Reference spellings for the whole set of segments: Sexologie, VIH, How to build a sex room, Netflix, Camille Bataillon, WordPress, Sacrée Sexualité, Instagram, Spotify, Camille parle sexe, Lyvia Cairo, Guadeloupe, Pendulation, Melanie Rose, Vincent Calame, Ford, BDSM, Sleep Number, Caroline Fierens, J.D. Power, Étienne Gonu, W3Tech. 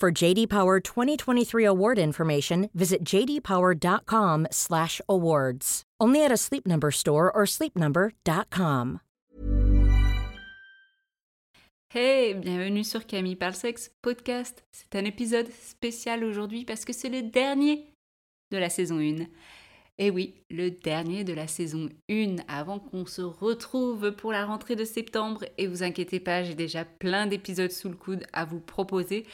For J.D. Power 2023 award information, visit jdpower.com/awards. Only at a Sleep Number store or sleepnumber.com. Hey, bienvenue sur Camille parle sexe podcast. C'est un épisode spécial aujourd'hui parce que c'est le dernier de la saison 1. Et oui, le dernier de la saison 1 avant qu'on se retrouve pour la rentrée de septembre. Et vous inquiétez pas, j'ai déjà plein d'épisodes sous le coude à vous proposer.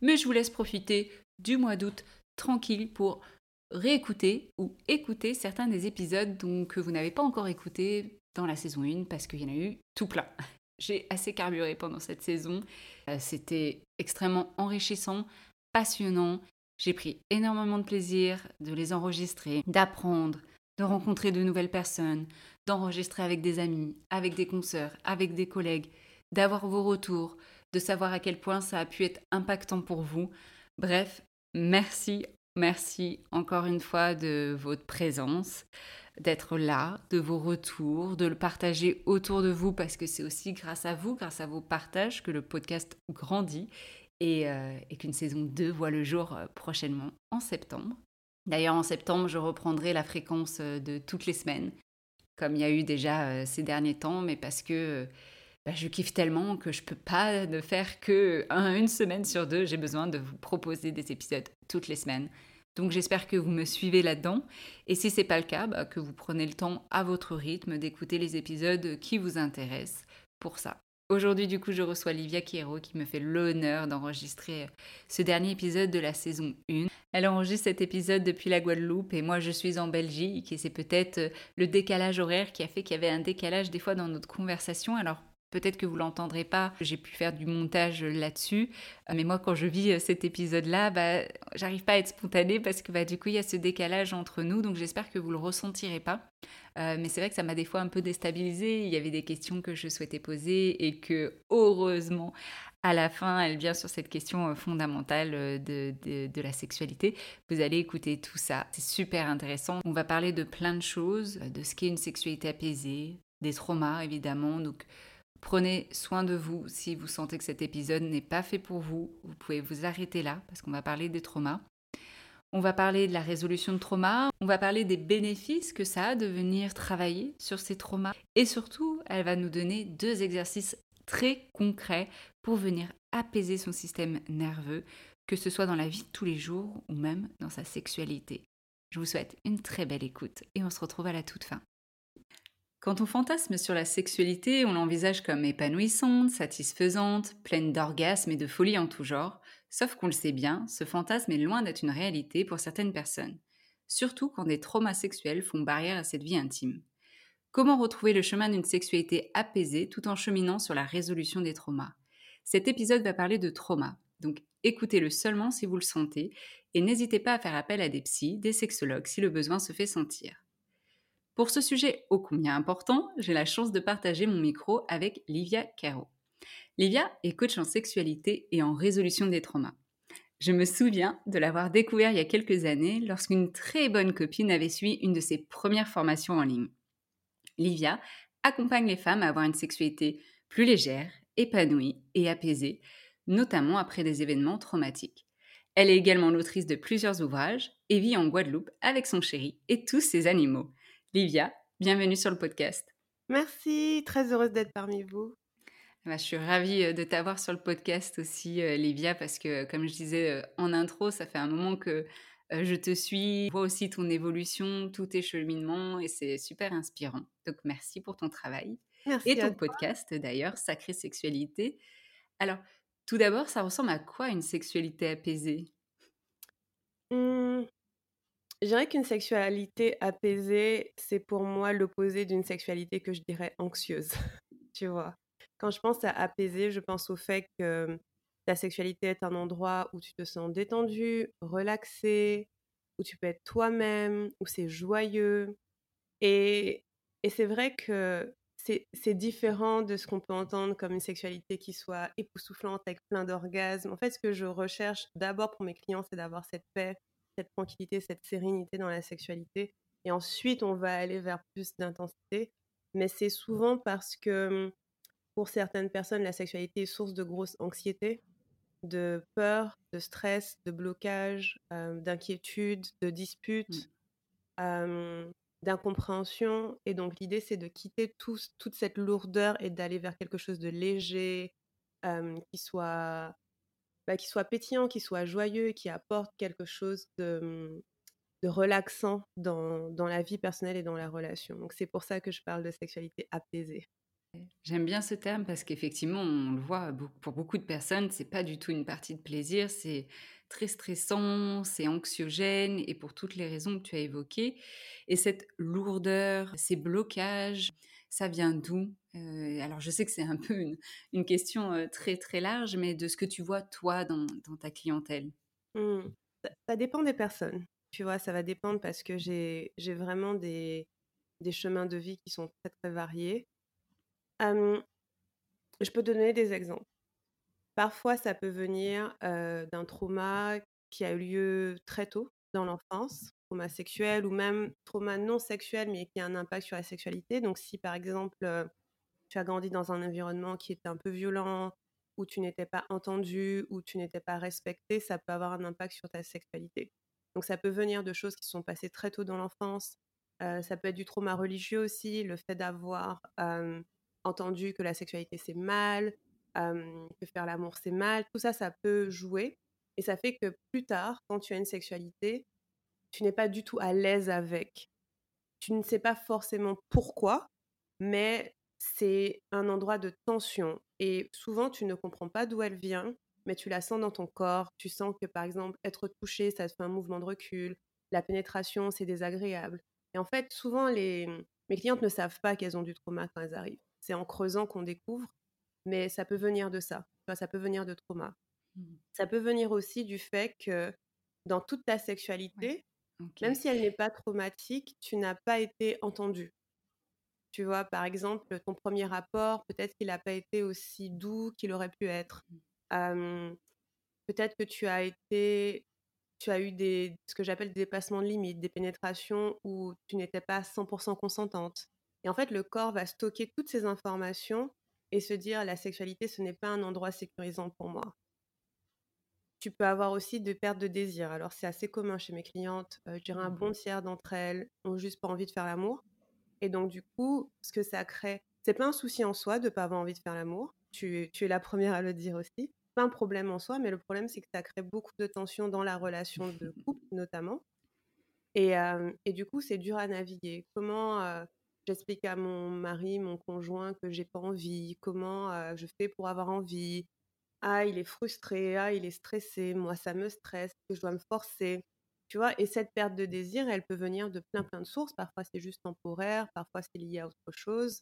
Mais je vous laisse profiter du mois d'août tranquille pour réécouter ou écouter certains des épisodes que vous n'avez pas encore écoutés dans la saison 1 parce qu'il y en a eu tout plein. J'ai assez carburé pendant cette saison. C'était extrêmement enrichissant, passionnant. J'ai pris énormément de plaisir de les enregistrer, d'apprendre, de rencontrer de nouvelles personnes, d'enregistrer avec des amis, avec des consoeurs, avec des collègues, d'avoir vos retours, de savoir à quel point ça a pu être impactant pour vous. Bref, merci encore une fois de votre présence, d'être là, de vos retours, de le partager autour de vous parce que c'est aussi grâce à vous, grâce à vos partages que le podcast grandit et qu'une saison 2 voit le jour prochainement en septembre. D'ailleurs, en septembre, je reprendrai la fréquence de toutes les semaines, comme il y a eu déjà ces derniers temps, mais parce que je kiffe tellement que je peux pas ne faire que une semaine sur deux. J'ai besoin de vous proposer des épisodes toutes les semaines. Donc j'espère que vous me suivez là-dedans. Et si c'est pas le cas, que vous prenez le temps à votre rythme d'écouter les épisodes qui vous intéressent pour ça. Aujourd'hui, du coup, je reçois Lyvia Cairo qui me fait l'honneur d'enregistrer ce dernier épisode de la saison 1. Elle enregistre cet épisode depuis la Guadeloupe et moi, je suis en Belgique. Et c'est peut-être le décalage horaire qui a fait qu'il y avait un décalage des fois dans notre conversation. Alors, peut-être que vous ne l'entendrez pas, j'ai pu faire du montage là-dessus. Mais moi, quand je vis cet épisode-là, j'arrive pas à être spontanée parce que du coup, il y a ce décalage entre nous. Donc, j'espère que vous ne le ressentirez pas. Mais c'est vrai que ça m'a des fois un peu déstabilisée. Il y avait des questions que je souhaitais poser et que, heureusement, à la fin, elle vient sur cette question fondamentale de la sexualité. Vous allez écouter tout ça. C'est super intéressant. On va parler de plein de choses, de ce qu'est une sexualité apaisée, des traumas, évidemment. Donc, prenez soin de vous. Si vous sentez que cet épisode n'est pas fait pour vous, vous pouvez vous arrêter là parce qu'on va parler des traumas. On va parler de la résolution de trauma, on va parler des bénéfices que ça a de venir travailler sur ces traumas. Et surtout, elle va nous donner 2 exercices très concrets pour venir apaiser son système nerveux, que ce soit dans la vie de tous les jours ou même dans sa sexualité. Je vous souhaite une très belle écoute et on se retrouve à la toute fin. Quand on fantasme sur la sexualité, on l'envisage comme épanouissante, satisfaisante, pleine d'orgasmes et de folie en tout genre. Sauf qu'on le sait bien, ce fantasme est loin d'être une réalité pour certaines personnes, surtout quand des traumas sexuels font barrière à cette vie intime. Comment retrouver le chemin d'une sexualité apaisée tout en cheminant sur la résolution des traumas ? Cet épisode va parler de trauma, donc écoutez-le seulement si vous le sentez et n'hésitez pas à faire appel à des psys, des sexologues si le besoin se fait sentir. Pour ce sujet ô combien important, j'ai la chance de partager mon micro avec Lyvia Cairo. Lyvia est coach en sexualité et en résolution des traumas. Je me souviens de l'avoir découvert il y a quelques années lorsqu'une très bonne copine avait suivi une de ses premières formations en ligne. Lyvia accompagne les femmes à avoir une sexualité plus légère, épanouie et apaisée, notamment après des événements traumatiques. Elle est également l'autrice de plusieurs ouvrages et vit en Guadeloupe avec son chéri et tous ses animaux. Lyvia, bienvenue sur le podcast. Merci, très heureuse d'être parmi vous. Bah, je suis ravie de t'avoir sur le podcast aussi, Lyvia, parce que comme je disais en intro, ça fait un moment que je te suis. Je vois aussi ton évolution, tous tes cheminements et c'est super inspirant. Donc, merci pour ton travail. Merci et ton podcast d'ailleurs, Sacrée Sexualité. Alors, tout d'abord, ça ressemble à quoi une sexualité apaisée ? Je dirais qu'une sexualité apaisée, c'est pour moi l'opposé d'une sexualité que je dirais anxieuse, tu vois. Quand je pense à apaiser, je pense au fait que ta sexualité est un endroit où tu te sens détendu, relaxé, où tu peux être toi-même, où c'est joyeux. Et c'est vrai que c'est différent de ce qu'on peut entendre comme une sexualité qui soit époustouflante, avec plein d'orgasmes. En fait, ce que je recherche d'abord pour mes clients, c'est d'avoir cette paix, cette tranquillité, cette sérénité dans la sexualité. Et ensuite, on va aller vers plus d'intensité. Mais c'est souvent parce que pour certaines personnes, la sexualité est source de grosse anxiété, de peur, de stress, de blocage, d'inquiétude, de disputes, d'incompréhension. Et donc, l'idée, c'est de quitter toute cette lourdeur et d'aller vers quelque chose de léger, qui soit pétillant, qui soit joyeux, qui apporte quelque chose de relaxant dans la vie personnelle et dans la relation. Donc, c'est pour ça que je parle de sexualité apaisée. J'aime bien ce terme parce qu'effectivement, on le voit pour beaucoup de personnes, c'est pas du tout une partie de plaisir, c'est très stressant, c'est anxiogène et pour toutes les raisons que tu as évoquées. Et cette lourdeur, ces blocages, ça vient d'où ? Alors je sais que c'est un peu une question très très large, mais de ce que tu vois toi dans ta clientèle. Ça dépend des personnes, tu vois, ça va dépendre parce que j'ai vraiment des chemins de vie qui sont très très variés. Je peux donner des exemples. Parfois, ça peut venir d'un trauma qui a eu lieu très tôt dans l'enfance, trauma sexuel ou même trauma non sexuel, mais qui a un impact sur la sexualité. Donc, si par exemple, tu as grandi dans un environnement qui était un peu violent, où tu n'étais pas entendu, où tu n'étais pas respecté, ça peut avoir un impact sur ta sexualité. Donc, ça peut venir de choses qui sont passées très tôt dans l'enfance. Ça peut être du trauma religieux aussi, le fait d'avoir entendu que la sexualité c'est mal, que faire l'amour c'est mal, tout ça, ça peut jouer. Et ça fait que plus tard, quand tu as une sexualité, tu n'es pas du tout à l'aise avec. Tu ne sais pas forcément pourquoi, mais c'est un endroit de tension. Et souvent, tu ne comprends pas d'où elle vient, mais tu la sens dans ton corps. Tu sens que, par exemple, être touché, ça te fait un mouvement de recul. La pénétration, c'est désagréable. Et en fait, souvent, mes clientes ne savent pas qu'elles ont du trauma quand elles arrivent. C'est en creusant qu'on découvre, mais ça peut venir de ça. Enfin, ça peut venir de trauma. Ça peut venir aussi du fait que dans toute ta sexualité, même si elle n'est pas traumatique, tu n'as pas été entendue. Tu vois, par exemple, ton premier rapport, peut-être qu'il n'a pas été aussi doux qu'il aurait pu être. Peut-être que tu as eu ce que j'appelle des dépassements de limites, des pénétrations où tu n'étais pas 100% consentante. Et en fait, le corps va stocker toutes ces informations et se dire « la sexualité, ce n'est pas un endroit sécurisant pour moi ». tu peux avoir aussi des pertes de désir. Alors, c'est assez commun chez mes clientes. Je dirais un bon tiers d'entre elles n'ont juste pas envie de faire l'amour. Et donc, du coup, ce que ça crée, c'est pas un souci en soi de ne pas avoir envie de faire l'amour. Tu es la première à le dire aussi. Pas un problème en soi, mais le problème, c'est que ça crée beaucoup de tensions dans la relation de couple, notamment. Et du coup, c'est dur à naviguer. Comment j'explique à mon mari, mon conjoint, que j'ai pas envie? Comment je fais pour avoir envie? Ah, il est frustré, ah, il est stressé, moi, ça me stresse, que je dois me forcer, tu vois. Et cette perte de désir, elle peut venir de plein de sources. Parfois, c'est juste temporaire, parfois, c'est lié à autre chose.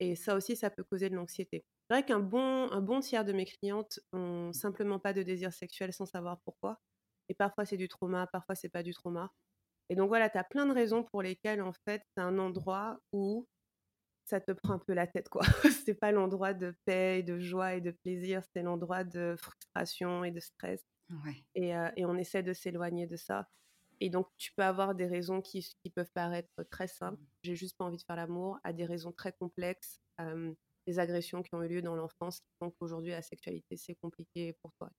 Et ça aussi, ça peut causer de l'anxiété. C'est vrai qu'un bon tiers de mes clientes n'ont simplement pas de désir sexuel sans savoir pourquoi. Et parfois, c'est du trauma, parfois, c'est pas du trauma. Et donc, voilà, tu as plein de raisons pour lesquelles, en fait, c'est un endroit où ça te prend un peu la tête, quoi. C'est pas l'endroit de paix, de joie et de plaisir, c'est l'endroit de frustration et de stress. Ouais. Et on essaie de s'éloigner de ça. Et donc, tu peux avoir des raisons qui peuvent paraître très simples. J'ai juste pas envie de faire l'amour, à des raisons très complexes, des agressions qui ont eu lieu dans l'enfance qui font qu'aujourd'hui, la sexualité, c'est compliqué pour toi.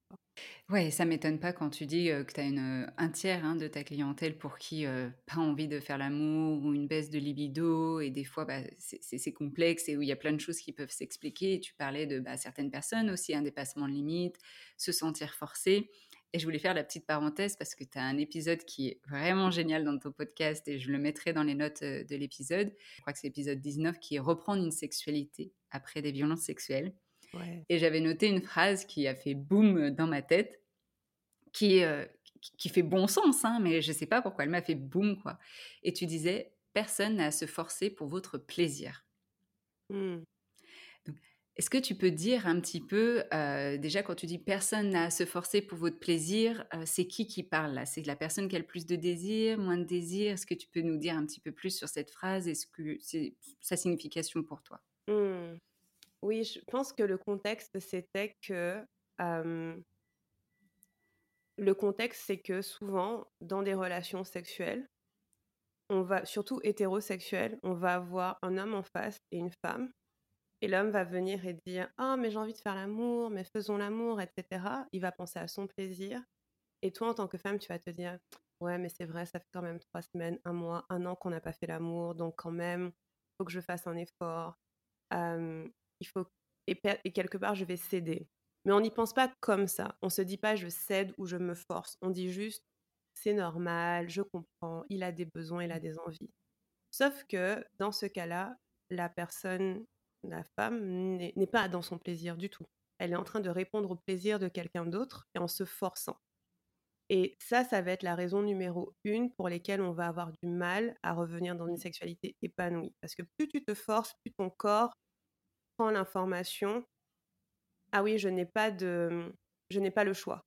Oui, ça ne m'étonne pas quand tu dis que tu as un tiers de ta clientèle pour qui pas envie de faire l'amour ou une baisse de libido. Et des fois, c'est complexe et où il y a plein de choses qui peuvent s'expliquer. Et tu parlais de certaines personnes aussi, un dépassement de limite, se sentir forcé. Et je voulais faire la petite parenthèse parce que tu as un épisode qui est vraiment génial dans ton podcast et je le mettrai dans les notes de l'épisode. Je crois que c'est l'épisode 19 qui est « Reprendre une sexualité après des violences sexuelles ». Ouais. Et j'avais noté une phrase qui a fait boum dans ma tête, qui fait bon sens, mais je ne sais pas pourquoi elle m'a fait boum, quoi. Et tu disais « Personne n'a à se forcer pour votre plaisir ». Est-ce que tu peux dire un petit peu, déjà quand tu dis personne n'a à se forcer pour votre plaisir, c'est qui parle là? C'est la personne qui a le plus de désir, moins de désir? Est-ce que tu peux nous dire un petit peu plus sur cette phrase? Est-ce que c'est sa signification pour toi? Oui, je pense que le contexte, c'était que... le contexte, c'est que souvent, dans des relations sexuelles, on va, surtout hétérosexuelles, on va avoir un homme en face et une femme. Et l'homme va venir et dire « Oh, mais j'ai envie de faire l'amour, mais faisons l'amour, etc. » Il va penser à son plaisir. Et toi, en tant que femme, tu vas te dire « Ouais, mais c'est vrai, ça fait quand même 3 semaines, 1 mois, 1 an qu'on n'a pas fait l'amour. Donc quand même, il faut que je fasse un effort. Et quelque part, je vais céder. » Mais on n'y pense pas comme ça. On ne se dit pas « Je cède » ou « Je me force ». On dit juste « C'est normal, je comprends, il a des besoins, il a des envies. » Sauf que dans ce cas-là, la femme n'est pas dans son plaisir du tout. Elle est en train de répondre au plaisir de quelqu'un d'autre et en se forçant. Et ça va être la raison numéro 1 pour lesquelles on va avoir du mal à revenir dans une sexualité épanouie. Parce que plus tu te forces, plus ton corps prend l'information. Ah oui, je n'ai pas le choix.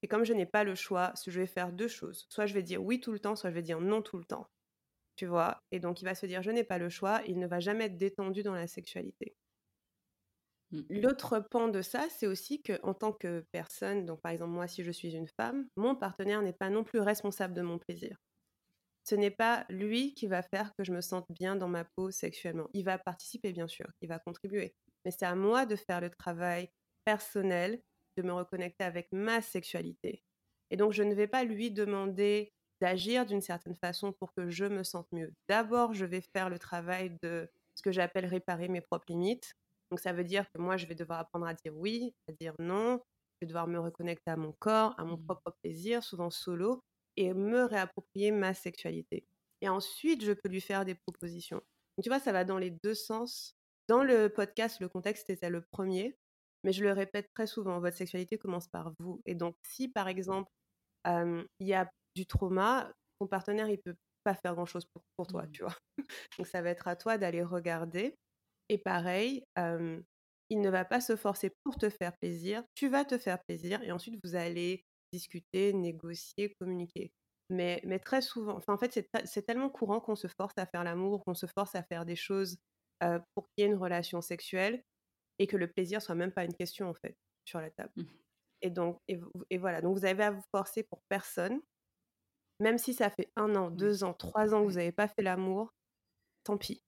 Et comme je n'ai pas le choix, je vais faire 2 choses. Soit je vais dire oui tout le temps, soit je vais dire non tout le temps. Tu vois, et donc il va se dire « je n'ai pas le choix », il ne va jamais être détendu dans la sexualité. L'autre pan de ça, c'est aussi qu'en tant que personne, donc par exemple moi si je suis une femme, mon partenaire n'est pas non plus responsable de mon plaisir. Ce n'est pas lui qui va faire que je me sente bien dans ma peau sexuellement. Il va participer bien sûr, il va contribuer, mais c'est à moi de faire le travail personnel, de me reconnecter avec ma sexualité. Et donc je ne vais pas lui demander d'agir d'une certaine façon pour que je me sente mieux. D'abord, je vais faire le travail de ce que j'appelle réparer mes propres limites. Donc, ça veut dire que moi, je vais devoir apprendre à dire oui, à dire non. Je vais devoir me reconnecter à mon corps, à mon propre plaisir, souvent solo, et me réapproprier ma sexualité. Et ensuite, je peux lui faire des propositions. Donc, tu vois, ça va dans les 2 sens. Dans le podcast, le contexte était le premier, mais je le répète très souvent, votre sexualité commence par vous. Et donc, si par exemple, il y a du trauma, ton partenaire, il ne peut pas faire grand-chose pour toi, tu vois. Donc, ça va être à toi d'aller regarder. Et pareil, il ne va pas se forcer pour te faire plaisir. Tu vas te faire plaisir et ensuite, vous allez discuter, négocier, communiquer. Mais très souvent, en fait, c'est tellement courant qu'on se force à faire l'amour, qu'on se force à faire des choses pour qu'il y ait une relation sexuelle et que le plaisir soit même pas une question, en fait, sur la table. Et donc, et voilà. Donc, vous avez à vous forcer pour personne. Même si ça fait 1 an, 2 ans, 3 ans que vous n'avez pas fait l'amour, tant pis.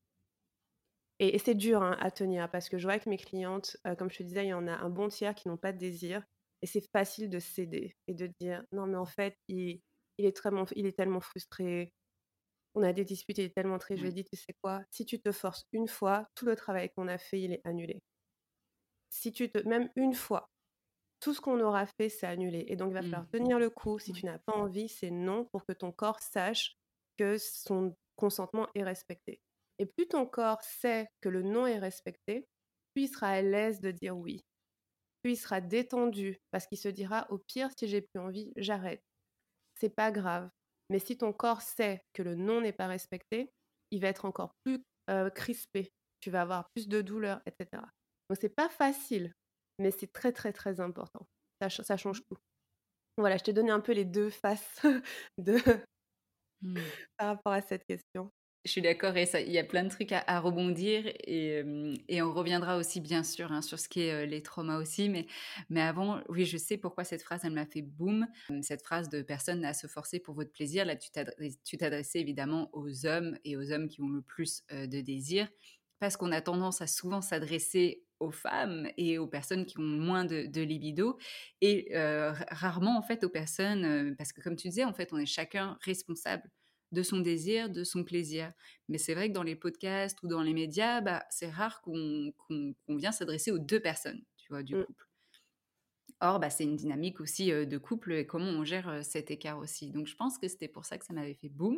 Et c'est dur à tenir parce que je vois avec mes clientes, comme je te disais, il y en a un bon tiers qui n'ont pas de désir. Et c'est facile de céder et de dire non, mais en fait, il est tellement frustré. On a des disputes, il est tellement triste. Je lui ai dit, tu sais quoi, si tu te forces une fois, tout le travail qu'on a fait, il est annulé. Si tu te, même une fois, tout ce qu'on aura fait, c'est annulé. Et donc, il va falloir tenir le coup. Si tu n'as pas envie, c'est non, pour que ton corps sache que son consentement est respecté. Et plus ton corps sait que le non est respecté, plus il sera à l'aise de dire oui. Plus il sera détendu, parce qu'il se dira, au pire, si j'ai plus envie, j'arrête. C'est pas grave. Mais si ton corps sait que le non n'est pas respecté, il va être encore plus crispé. Tu vas avoir plus de douleur, etc. Donc, c'est pas facile, mais c'est très, très, très important. Ça change tout. Voilà, je t'ai donné un peu les deux faces par rapport à cette question. Je suis d'accord, et il y a plein de trucs à rebondir, et on reviendra aussi bien sûr sur ce qui est les traumas aussi, mais avant, oui, je sais pourquoi cette phrase, elle m'a fait boum, cette phrase de personne à se forcer pour votre plaisir. Là, tu t'adressais évidemment aux hommes, et aux hommes qui ont le plus de désir, parce qu'on a tendance à souvent s'adresser aux femmes et aux personnes qui ont moins de libido, et rarement en fait aux personnes, parce que comme tu disais, en fait, on est chacun responsable de son désir, de son plaisir. Mais c'est vrai que dans les podcasts ou dans les médias, c'est rare qu'on vient s'adresser aux deux personnes, tu vois, du couple. Or, c'est une dynamique aussi de couple, et comment on gère cet écart aussi. Donc, je pense que c'était pour ça que ça m'avait fait boum.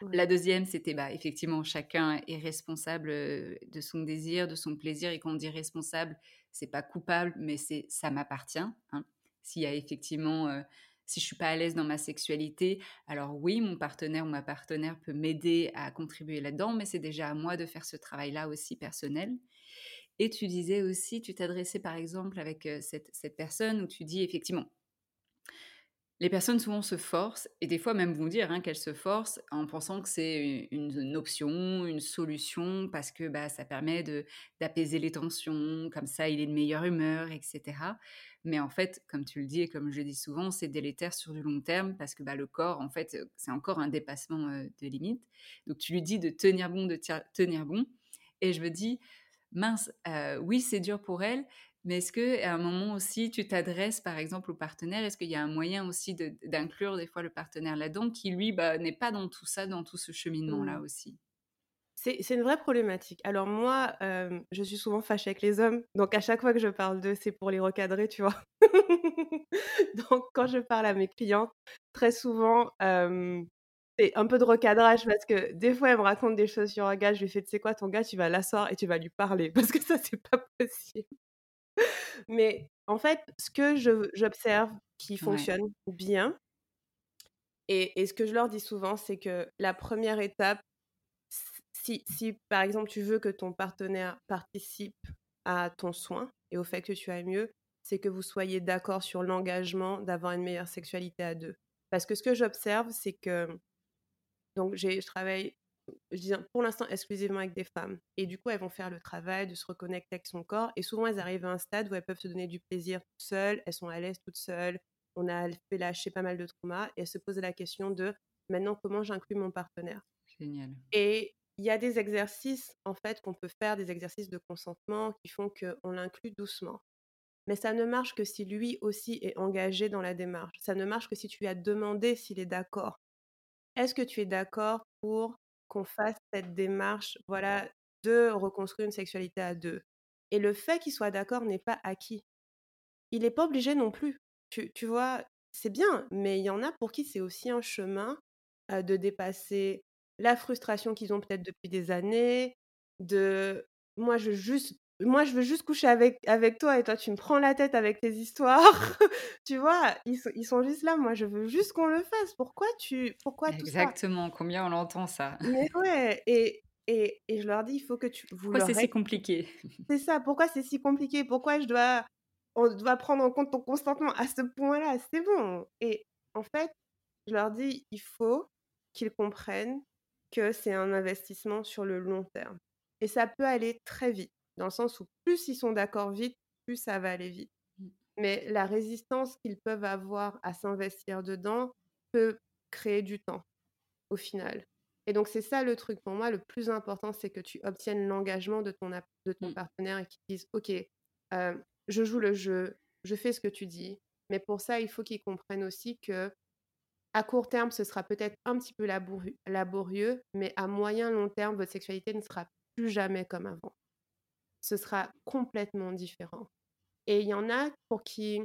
Ouais. La deuxième, c'était effectivement, chacun est responsable de son désir, de son plaisir. Et quand on dit responsable, c'est pas coupable, mais c'est ça m'appartient. Hein. S'il y a effectivement... si je ne suis pas à l'aise dans ma sexualité, alors oui, mon partenaire ou ma partenaire peut m'aider à contribuer là-dedans, mais c'est déjà à moi de faire ce travail-là aussi personnel. Et tu disais aussi, tu t'adressais par exemple avec cette personne où tu dis effectivement, les personnes souvent se forcent, et des fois même vont dire qu'elles se forcent en pensant que c'est une option, une solution, parce que ça permet d'apaiser les tensions, comme ça il est de meilleure humeur, etc. Mais en fait, comme tu le dis et comme je le dis souvent, c'est délétère sur du long terme, parce que le corps, en fait, c'est encore un dépassement de limites. Donc tu lui dis de tenir bon, tenir bon. Et je me dis, mince, oui, c'est dur pour elle, mais est-ce qu'à un moment aussi, tu t'adresses par exemple au partenaire ? Est-ce qu'il y a un moyen aussi d'inclure des fois le partenaire là-dedans, qui lui n'est pas dans tout ça, dans tout ce cheminement-là aussi ? C'est une vraie problématique. Alors moi, je suis souvent fâchée avec les hommes. Donc à chaque fois que je parle d'eux, c'est pour les recadrer, tu vois. Donc quand je parle à mes clientes, très souvent, c'est un peu de recadrage, parce que des fois, elles me racontent des choses sur un gars. Je lui fais, tu sais quoi, ton gars, tu vas l'asseoir et tu vas lui parler, parce que ça, c'est pas possible. Mais en fait, ce que j'observe qui fonctionne bien, et ce que je leur dis souvent, c'est que la première étape, si par exemple tu veux que ton partenaire participe à ton soin et au fait que tu ailles mieux, c'est que vous soyez d'accord sur l'engagement d'avoir une meilleure sexualité à deux. Parce que ce que j'observe, c'est que donc je travaille, je dis pour l'instant exclusivement avec des femmes, et du coup elles vont faire le travail de se reconnecter avec son corps, et souvent elles arrivent à un stade où elles peuvent se donner du plaisir toutes seules, elles sont à l'aise toutes seules, on a fait lâcher pas mal de traumas, et elles se posent la question de maintenant comment j'inclus mon partenaire. Génial. Et il y a des exercices, en fait, qu'on peut faire, des exercices de consentement qui font qu'on l'inclut doucement. Mais ça ne marche que si lui aussi est engagé dans la démarche. Ça ne marche que si tu lui as demandé s'il est d'accord. Est-ce que tu es d'accord pour qu'on fasse cette démarche, voilà, de reconstruire une sexualité à deux ? Et le fait qu'il soit d'accord n'est pas acquis. Il n'est pas obligé non plus. Tu vois, c'est bien, mais il y en a pour qui c'est aussi un chemin de dépasser la frustration qu'ils ont peut-être depuis des années, de moi je veux juste coucher avec toi, et toi tu me prends la tête avec tes histoires. Tu vois, ils sont juste là, moi je veux juste qu'on le fasse, pourquoi tout ça ? Exactement, combien on l'entend ça. Mais ouais, et je leur dis, il faut que pourquoi c'est si compliqué ? C'est ça, pourquoi c'est si compliqué ? Pourquoi on doit prendre en compte ton consentement à ce point-là ? C'est bon. Et en fait, je leur dis, il faut qu'ils comprennent que c'est un investissement sur le long terme. Et ça peut aller très vite, dans le sens où plus ils sont d'accord vite, plus ça va aller vite. Mais la résistance qu'ils peuvent avoir à s'investir dedans peut créer du temps, au final. Et donc, c'est ça le truc pour moi. Le plus important, c'est que tu obtiennes l'engagement de ton partenaire, et qu'il dise « Ok, je joue le jeu, je fais ce que tu dis, Mais pour ça, il faut qu'ils comprennent aussi que à court terme, ce sera peut-être un petit peu laborieux, mais à moyen long terme, votre sexualité ne sera plus jamais comme avant. Ce sera complètement différent. Et il y en a pour qui...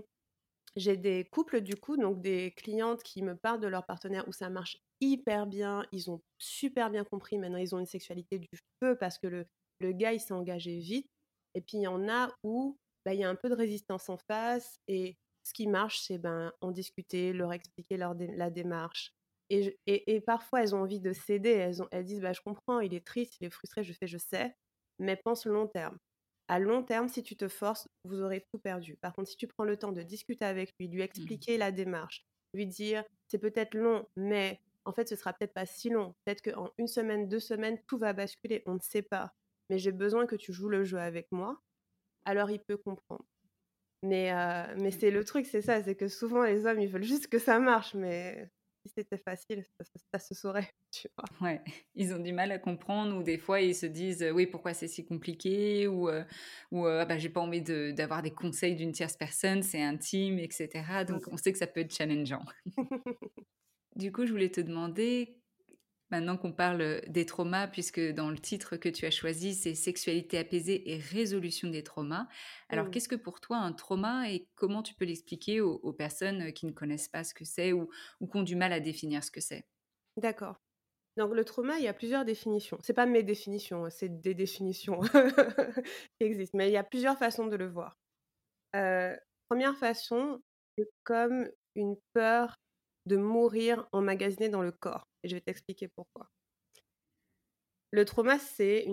J'ai des couples, du coup, donc des clientes qui me parlent de leur partenaire où ça marche hyper bien, ils ont super bien compris, maintenant ils ont une sexualité du feu parce que le gars, il s'est engagé vite. Et puis, il y en a où il y a un peu de résistance en face et ce qui marche, c'est en discuter, leur expliquer la démarche. Et parfois, elles ont envie de céder, elles disent « je comprends, il est triste, il est frustré, je sais, mais pense long terme ». À long terme, si tu te forces, vous aurez tout perdu. Par contre, si tu prends le temps de discuter avec lui, lui expliquer la démarche, lui dire « c'est peut-être long, mais en fait, ce sera peut-être pas si long. Peut-être qu'en 1 semaine, 2 semaines, tout va basculer, on ne sait pas. Mais j'ai besoin que tu joues le jeu avec moi. » Alors, il peut comprendre. Mais c'est le truc, c'est ça, c'est que souvent, les hommes, ils veulent juste que ça marche, mais... Si c'était facile, ça se saurait, tu vois. Ouais, ils ont du mal à comprendre ou des fois ils se disent « oui, pourquoi c'est si compliqué ?» ou « j'ai pas envie d'avoir des conseils d'une tierce personne, c'est intime, etc. » Donc on sait que ça peut être challengeant. Du coup, je voulais te demander, maintenant qu'on parle des traumas, puisque dans le titre que tu as choisi, c'est « Sexualité apaisée et résolution des traumas ». Alors, qu'est-ce que pour toi un trauma et comment tu peux l'expliquer aux personnes qui ne connaissent pas ce que c'est ou qui ont du mal à définir ce que c'est? D'accord. Donc, le trauma, il y a plusieurs définitions. Ce n'est pas mes définitions, c'est des définitions qui existent. Mais il y a plusieurs façons de le voir. Première façon, c'est comme une peur de mourir emmagasinée dans le corps. Et je vais t'expliquer pourquoi. Le trauma, c'est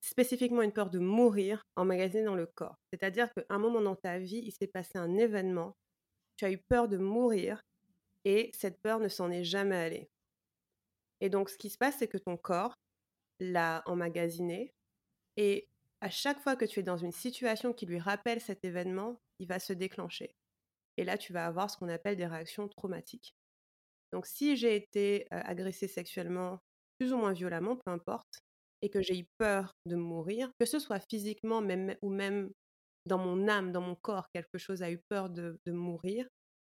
spécifiquement une peur de mourir emmagasinée dans le corps. C'est-à-dire qu'à un moment dans ta vie, il s'est passé un événement, tu as eu peur de mourir et cette peur ne s'en est jamais allée. Et donc, ce qui se passe, c'est que ton corps l'a emmagasinée et à chaque fois que tu es dans une situation qui lui rappelle cet événement, il va se déclencher. Et là, tu vas avoir ce qu'on appelle des réactions traumatiques. Donc, si j'ai été agressée sexuellement, plus ou moins violemment, peu importe, et que j'ai eu peur de mourir, que ce soit physiquement ou même dans mon âme, dans mon corps, quelque chose a eu peur de mourir,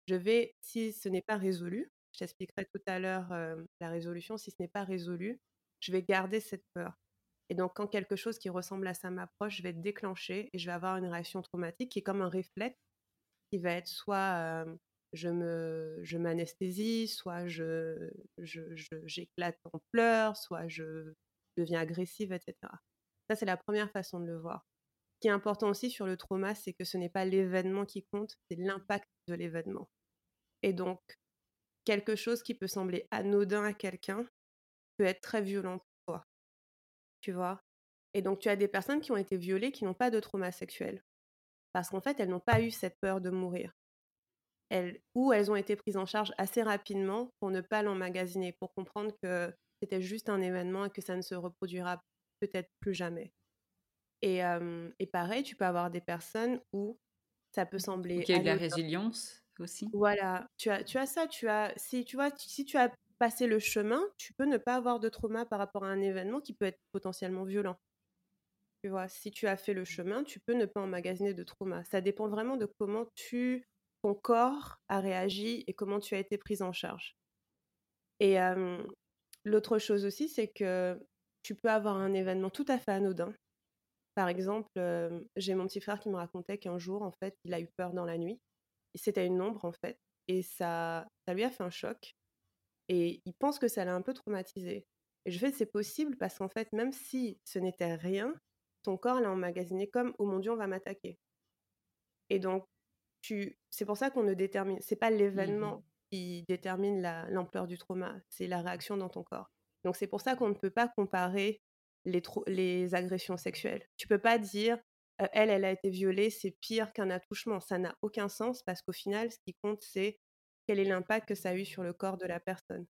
je vais, si ce n'est pas résolu, je t'expliquerai tout à l'heure la résolution, si ce n'est pas résolu, je vais garder cette peur. Et donc, quand quelque chose qui ressemble à ça m'approche, je vais déclencher et je vais avoir une réaction traumatique qui est comme un réflexe qui va être soit... Je m'anesthésie, soit j'éclate en pleurs, soit je deviens agressive, etc. Ça, c'est la première façon de le voir. Ce qui est important aussi sur le trauma, c'est que ce n'est pas l'événement qui compte, c'est l'impact de l'événement. Et donc, quelque chose qui peut sembler anodin à quelqu'un peut être très violent pour toi, tu vois. Et donc, tu as des personnes qui ont été violées qui n'ont pas de trauma sexuel parce qu'en fait, elles n'ont pas eu cette peur de mourir. Elles ont été prises en charge assez rapidement pour ne pas l'emmagasiner, pour comprendre que c'était juste un événement et que ça ne se reproduira peut-être plus jamais. Et pareil, tu peux avoir des personnes où ça peut sembler... Il y a de la résilience aussi. Voilà, tu as ça, si tu as passé le chemin, tu peux ne pas avoir de trauma par rapport à un événement qui peut être potentiellement violent. Tu vois, si tu as fait le chemin, tu peux ne pas emmagasiner de trauma. Ça dépend vraiment de comment ton corps a réagi et comment tu as été prise en charge. Et l'autre chose aussi, c'est que tu peux avoir un événement tout à fait anodin. Par exemple, j'ai mon petit frère qui me racontait qu'un jour, en fait, il a eu peur dans la nuit. C'était une ombre, en fait. Et ça lui a fait un choc. Et il pense que ça l'a un peu traumatisé. Et je fais, c'est possible parce qu'en fait, même si ce n'était rien, ton corps l'a emmagasiné comme « oh mon Dieu, on va m'attaquer ». Et donc, c'est pour ça qu'on ne détermine... C'est pas l'événement qui détermine l'ampleur du trauma, c'est la réaction dans ton corps. Donc, c'est pour ça qu'on ne peut pas comparer les agressions sexuelles. Tu peux pas dire, elle a été violée, c'est pire qu'un attouchement. Ça n'a aucun sens parce qu'au final, ce qui compte, c'est quel est l'impact que ça a eu sur le corps de la personne.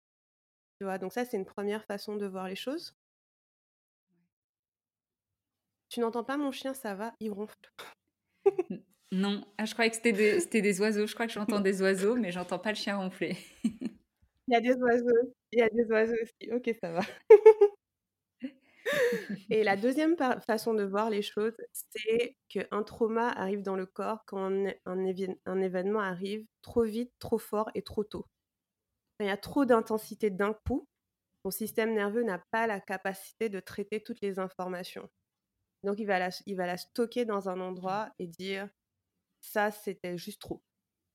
Tu vois, donc ça, c'est une première façon de voir les choses. Tu n'entends pas mon chien, ça va, il ronfle. Non, je croyais que c'était des oiseaux. Je crois que j'entends des oiseaux, mais j'entends pas le chien ronfler. Il y a des oiseaux aussi. Ok, ça va. Et la deuxième façon de voir les choses, c'est qu'un trauma arrive dans le corps quand un événement arrive trop vite, trop fort et trop tôt. Il y a trop d'intensité d'un coup. Ton système nerveux n'a pas la capacité de traiter toutes les informations. Donc, il va la stocker dans un endroit et dire « ça, c'était juste trop ».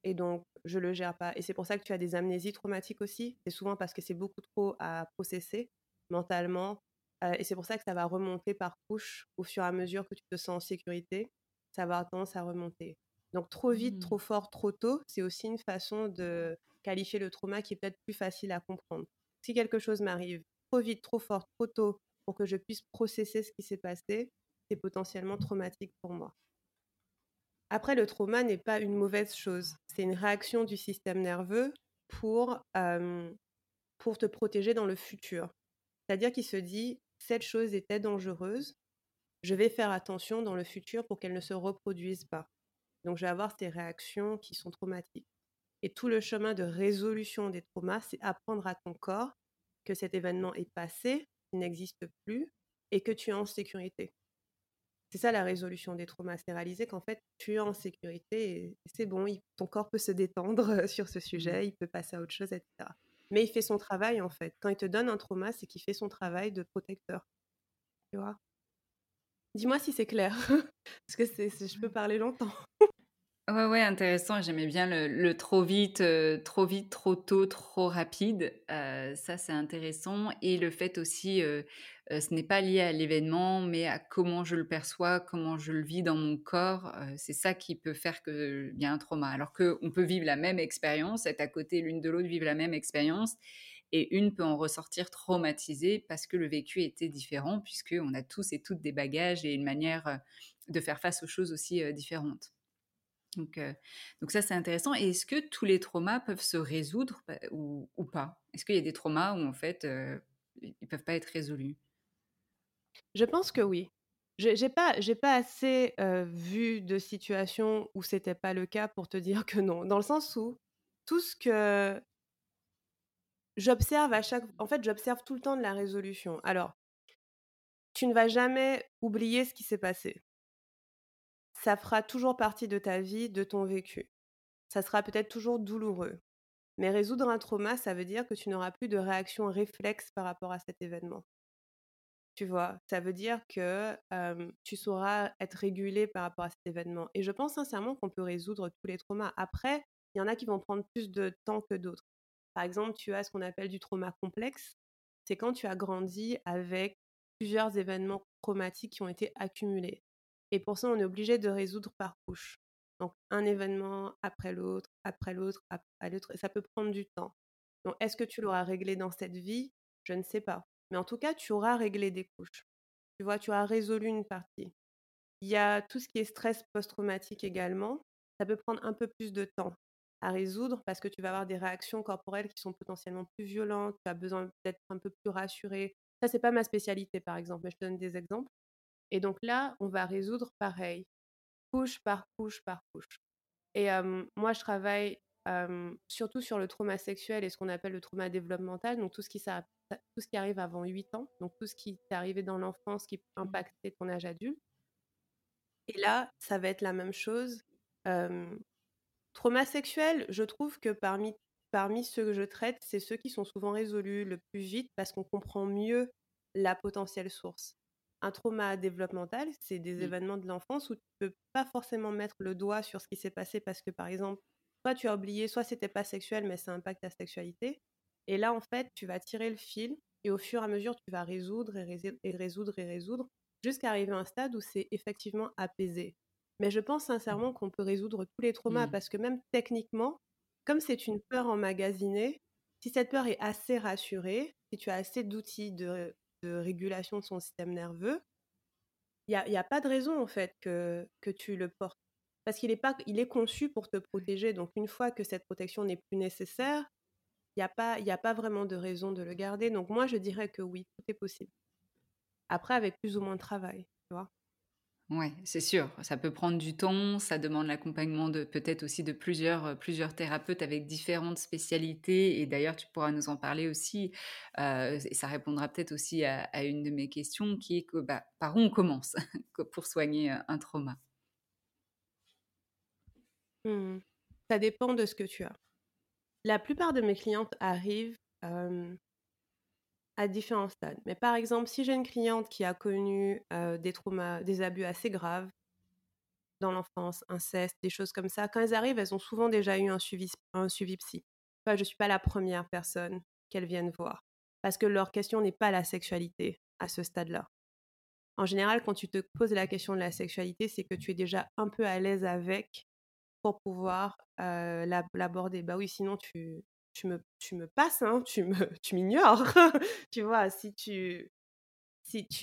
Et donc, je le gère pas. Et c'est pour ça que tu as des amnésies traumatiques aussi. C'est souvent parce que c'est beaucoup trop à processer mentalement. Et c'est pour ça que ça va remonter par couche au fur et à mesure que tu te sens en sécurité. Ça va avoir tendance à remonter. Donc, trop vite, trop fort, trop tôt, c'est aussi une façon de qualifier le trauma qui est peut-être plus facile à comprendre. Si quelque chose m'arrive trop vite, trop fort, trop tôt pour que je puisse processer ce qui s'est passé, c'est potentiellement traumatique pour moi. Après, le trauma n'est pas une mauvaise chose. C'est une réaction du système nerveux pour te protéger dans le futur. C'est-à-dire qu'il se dit « cette chose était dangereuse, je vais faire attention dans le futur pour qu'elle ne se reproduise pas ». Donc, je vais avoir ces réactions qui sont traumatiques. Et tout le chemin de résolution des traumas, c'est apprendre à ton corps que cet événement est passé, qu'il n'existe plus et que tu es en sécurité. C'est ça la résolution des traumas, c'est réaliser qu'en fait, tu es en sécurité et c'est bon, ton corps peut se détendre sur ce sujet, il peut passer à autre chose, etc. Mais il fait son travail en fait. Quand il te donne un trauma, c'est qu'il fait son travail de protecteur. Tu vois ? Dis-moi si c'est clair, parce que je peux parler longtemps. Ouais, intéressant. J'aimais bien le trop vite, trop tôt, trop rapide. Ça, c'est intéressant. Et le fait aussi, ce n'est pas lié à l'événement, mais à comment je le perçois, comment je le vis dans mon corps. C'est ça qui peut faire qu'il y a un trauma. Alors qu'on peut vivre la même expérience, être à côté l'une de l'autre, vivre la même expérience. Et une peut en ressortir traumatisée parce que le vécu était différent, puisqu'on a tous et toutes des bagages et une manière de faire face aux choses aussi différentes. Donc ça, c'est intéressant. Et est-ce que tous les traumas peuvent se résoudre ou pas ? Est-ce qu'il y a des traumas où, en fait, ils ne peuvent pas être résolus ? Je pense que oui. J'ai pas assez vu de situations où ce n'était pas le cas pour te dire que non. Dans le sens où tout ce que j'observe en fait, j'observe tout le temps de la résolution. Alors, tu ne vas jamais oublier ce qui s'est passé. Ça fera toujours partie de ta vie, de ton vécu. Ça sera peut-être toujours douloureux. Mais résoudre un trauma, ça veut dire que tu n'auras plus de réaction réflexe par rapport à cet événement. Tu vois, ça veut dire que tu sauras être régulé par rapport à cet événement. Et je pense sincèrement qu'on peut résoudre tous les traumas. Après, il y en a qui vont prendre plus de temps que d'autres. Par exemple, tu as ce qu'on appelle du trauma complexe. C'est quand tu as grandi avec plusieurs événements traumatiques qui ont été accumulés. Et pour ça, on est obligé de résoudre par couche. Donc, un événement après l'autre, après l'autre, après l'autre. Et ça peut prendre du temps. Donc, est-ce que tu l'auras réglé dans cette vie ? Je ne sais pas. Mais en tout cas, tu auras réglé des couches. Tu vois, tu as résolu une partie. Il y a tout ce qui est stress post-traumatique également. Ça peut prendre un peu plus de temps à résoudre parce que tu vas avoir des réactions corporelles qui sont potentiellement plus violentes. Tu as besoin d'être un peu plus rassuré. Ça, c'est pas ma spécialité, par exemple, mais je te donne des exemples. Et donc là, on va résoudre pareil, couche par couche par couche. Et moi, je travaille surtout sur le trauma sexuel et ce qu'on appelle le trauma développemental, donc tout ce qui arrive avant 8 ans, donc tout ce qui t'est arrivé dans l'enfance qui peut impacter ton âge adulte. Et là, ça va être la même chose. Trauma sexuel, je trouve que parmi ceux que je traite, c'est ceux qui sont souvent résolus le plus vite parce qu'on comprend mieux la potentielle source. Un trauma développemental, c'est des événements de l'enfance où tu ne peux pas forcément mettre le doigt sur ce qui s'est passé parce que, par exemple, soit tu as oublié, soit ce n'était pas sexuel, mais ça impacte ta sexualité. Et là, en fait, tu vas tirer le fil et au fur et à mesure, tu vas résoudre et résoudre et résoudre jusqu'à arriver à un stade où c'est effectivement apaisé. Mais je pense sincèrement qu'on peut résoudre tous les traumas parce que même techniquement, comme c'est une peur emmagasinée, si cette peur est assez rassurée, si tu as assez d'outils de régulation de son système nerveux, il n'y a pas de raison en fait que tu le portes. Parce qu'il est conçu pour te protéger. Donc une fois que cette protection n'est plus nécessaire, il n'y a pas vraiment de raison de le garder. Donc moi je dirais que oui, tout est possible. Après avec plus ou moins de travail, tu vois. Oui, c'est sûr, ça peut prendre du temps, ça demande l'accompagnement de peut-être aussi de plusieurs thérapeutes avec différentes spécialités, et d'ailleurs tu pourras nous en parler aussi, et ça répondra peut-être aussi à une de mes questions qui est que, par où on commence pour soigner un trauma? Ça dépend de ce que tu as. La plupart de mes clientes arrivent à différents stades. Mais par exemple, si j'ai une cliente qui a connu des traumas, des abus assez graves dans l'enfance, inceste, des choses comme ça, quand elles arrivent, elles ont souvent déjà eu un suivi psy. Enfin, je ne suis pas la première personne qu'elles viennent voir, parce que leur question n'est pas la sexualité à ce stade-là. En général, quand tu te poses la question de la sexualité, c'est que tu es déjà un peu à l'aise avec pour pouvoir l'aborder. Bah oui, sinon tu me passes, hein, tu m'ignores. Tu vois, si tu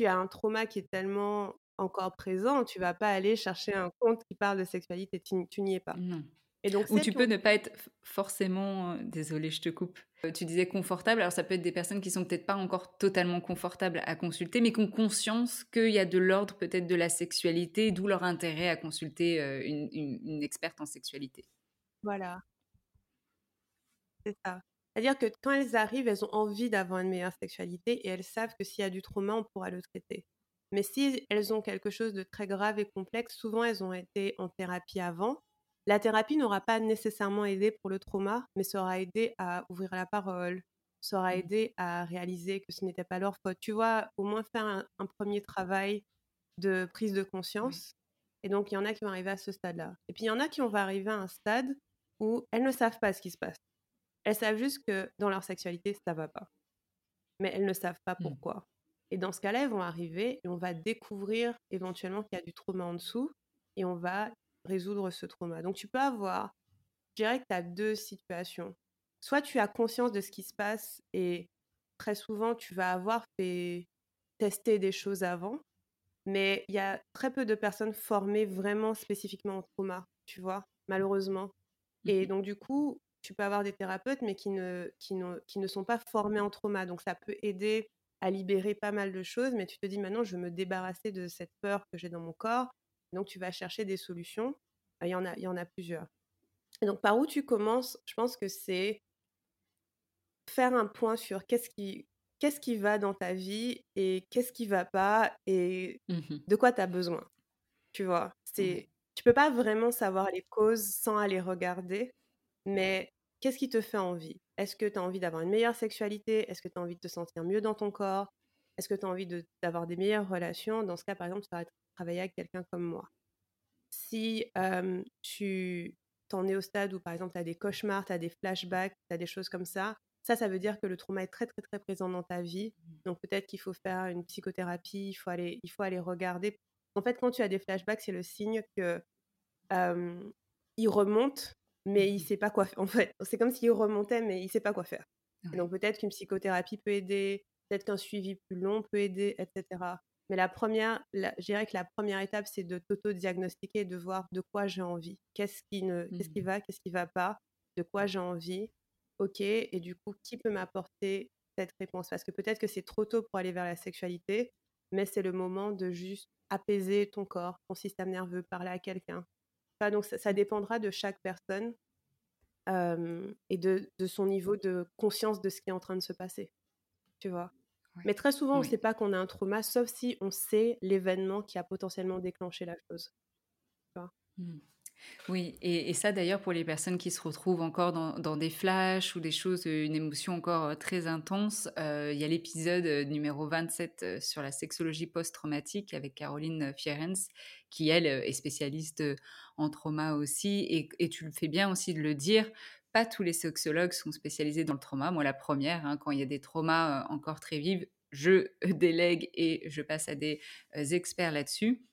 as un trauma qui est tellement encore présent, tu ne vas pas aller chercher un compte qui parle de sexualité, tu n'y es pas. Non. Et donc, ou tu peux ne pas être forcément, désolée, je te coupe, tu disais confortable, alors ça peut être des personnes qui ne sont peut-être pas encore totalement confortables à consulter, mais qui ont conscience qu'il y a de l'ordre peut-être de la sexualité, d'où leur intérêt à consulter une experte en sexualité. Voilà. C'est ça. C'est-à-dire que quand elles arrivent, elles ont envie d'avoir une meilleure sexualité et elles savent que s'il y a du trauma, on pourra le traiter. Mais si elles ont quelque chose de très grave et complexe, souvent elles ont été en thérapie avant. La thérapie n'aura pas nécessairement aidé pour le trauma, mais ça aura aidé à ouvrir la parole, ça aura aidé à réaliser que ce n'était pas leur faute. Tu vois, au moins faire un premier travail de prise de conscience. Et donc, il y en a qui vont arriver à ce stade-là. Et puis, il y en a qui vont arriver à un stade où elles ne savent pas ce qui se passe. Elles savent juste que dans leur sexualité, ça ne va pas. Mais elles ne savent pas pourquoi. Et dans ce cas-là, elles vont arriver et on va découvrir éventuellement qu'il y a du trauma en dessous et on va résoudre ce trauma. Donc, tu peux avoir, je dirais que tu as deux situations. Soit tu as conscience de ce qui se passe et très souvent, tu vas avoir fait tester des choses avant, mais il y a très peu de personnes formées vraiment spécifiquement en trauma, tu vois, malheureusement. Et donc, du coup, tu peux avoir des thérapeutes, mais qui ne sont pas formés en trauma. Donc, ça peut aider à libérer pas mal de choses, mais tu te dis, maintenant, je vais me débarrasser de cette peur que j'ai dans mon corps. Donc, tu vas chercher des solutions. Il y en a plusieurs. Et donc, par où tu commences, je pense que c'est faire un point sur qu'est-ce qui va dans ta vie et qu'est-ce qui ne va pas et de quoi tu as besoin. Tu vois, tu ne peux pas vraiment savoir les causes sans aller regarder, mais qu'est-ce qui te fait envie? Est-ce que tu as envie d'avoir une meilleure sexualité? Est-ce que tu as envie de te sentir mieux dans ton corps? Est-ce que tu as envie d'avoir des meilleures relations? Dans ce cas, par exemple, ça va être travailler avec quelqu'un comme moi. Si tu t'en es au stade où, par exemple, tu as des cauchemars, tu as des flashbacks, tu as des choses comme ça, ça veut dire que le trauma est très, très, très présent dans ta vie. Donc, peut-être qu'il faut faire une psychothérapie, il faut aller regarder. En fait, quand tu as des flashbacks, c'est le signe qu'ils remontent, mais il ne sait pas quoi faire. En fait, c'est comme s'il remontait, mais il ne sait pas quoi faire. Et donc, peut-être qu'une psychothérapie peut aider, peut-être qu'un suivi plus long peut aider, etc. Mais je dirais que la première étape, c'est de t'auto-diagnostiquer et de voir de quoi j'ai envie. Qu'est-ce qui ne va pas, de quoi j'ai envie. Ok, et du coup, qui peut m'apporter cette réponse? Parce que peut-être que c'est trop tôt pour aller vers la sexualité, mais c'est le moment de juste apaiser ton corps, ton système nerveux, parler à quelqu'un. Enfin, donc, ça dépendra de chaque personne et de son niveau de conscience de ce qui est en train de se passer, tu vois. Oui. Mais très souvent, on ne sait pas qu'on a un trauma, sauf si on sait l'événement qui a potentiellement déclenché la chose. Tu vois. Oui, et ça d'ailleurs pour les personnes qui se retrouvent encore dans des flashs ou des choses, une émotion encore très intense, il y a l'épisode numéro 27 sur la sexologie post-traumatique avec Caroline Fierens qui elle est spécialiste en trauma aussi, et tu le fais bien aussi de le dire, pas tous les sexologues sont spécialisés dans le trauma, moi la première, hein, quand il y a des traumas encore très vifs, je délègue et je passe à des experts là-dessus.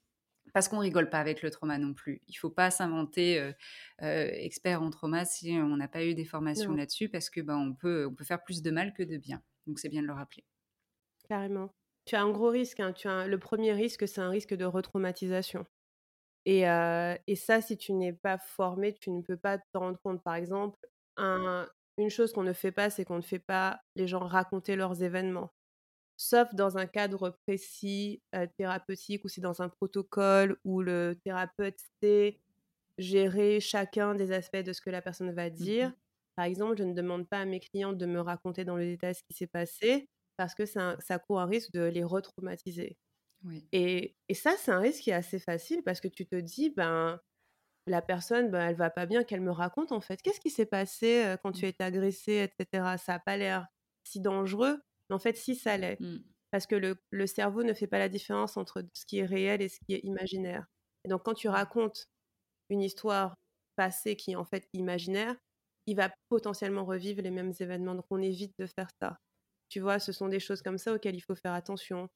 Parce qu'on rigole pas avec le trauma non plus. Il faut pas s'inventer expert en trauma si on n'a pas eu des formations là-dessus, parce que on peut faire plus de mal que de bien. Donc c'est bien de le rappeler. Carrément. Tu as un gros risque. Hein. Le premier risque, c'est un risque de retraumatisation. Et ça, si tu n'es pas formé, tu ne peux pas te rendre compte. Par exemple, une chose qu'on ne fait pas, c'est qu'on ne fait pas les gens raconter leurs événements. sauf dans un cadre précis thérapeutique où c'est dans un protocole où le thérapeute sait gérer chacun des aspects de ce que la personne va dire. Mmh. Par exemple, je ne demande pas à mes clients de me raconter dans le détail ce qui s'est passé parce que ça court un risque de les retraumatiser. Oui. Et ça, c'est un risque qui est assez facile parce que tu te dis, la personne, elle va pas bien, qu'elle me raconte en fait. Qu'est-ce qui s'est passé quand tu as été agressée, etc. Ça n'a pas l'air si dangereux, mais en fait, si ça l'est. Mm. Parce que le cerveau ne fait pas la différence entre ce qui est réel et ce qui est imaginaire. Et donc, quand tu racontes une histoire passée qui est en fait imaginaire, il va potentiellement revivre les mêmes événements. Donc, on évite de faire ça. Tu vois, ce sont des choses comme ça auxquelles il faut faire attention.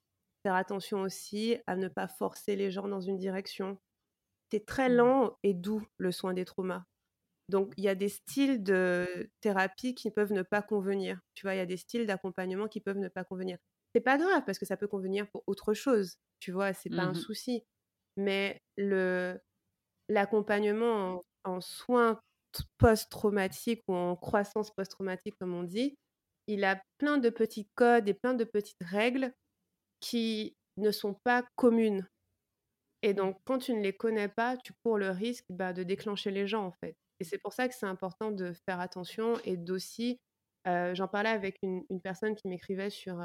Faire attention aussi à ne pas forcer les gens dans une direction. C'est très lent et doux, le soin des traumas. Donc, il y a des styles de thérapie qui peuvent ne pas convenir. Tu vois, il y a des styles d'accompagnement qui peuvent ne pas convenir. C'est pas grave, parce que ça peut convenir pour autre chose. Tu vois, c'est pas un souci. Mais l'accompagnement en soins post-traumatiques ou en croissance post-traumatique, comme on dit, il a plein de petits codes et plein de petites règles qui ne sont pas communes. Et donc, quand tu ne les connais pas, tu cours le risque de déclencher les gens, en fait. Et c'est pour ça que c'est important de faire attention et d'aussi... j'en parlais avec une personne qui m'écrivait sur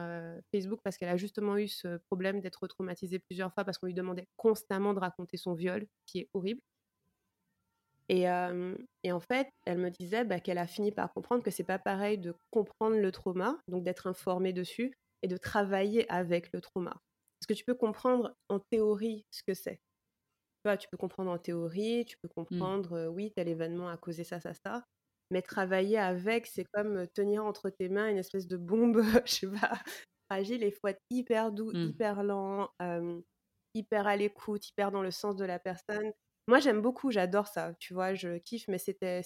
Facebook parce qu'elle a justement eu ce problème d'être traumatisée plusieurs fois parce qu'on lui demandait constamment de raconter son viol, qui est horrible. Et en fait, elle me disait qu'elle a fini par comprendre que c'est pas pareil de comprendre le trauma, donc d'être informée dessus et de travailler avec le trauma. Parce que tu peux comprendre en théorie ce que c'est. Tu peux comprendre en théorie, tu peux comprendre, oui, tel événement a causé ça, ça, ça. Mais travailler avec, c'est comme tenir entre tes mains une espèce de bombe, fragile. Il faut être hyper doux, hyper lent, hyper à l'écoute, hyper dans le sens de la personne. Moi, j'aime beaucoup, j'adore ça, tu vois, je kiffe. Mais c'était...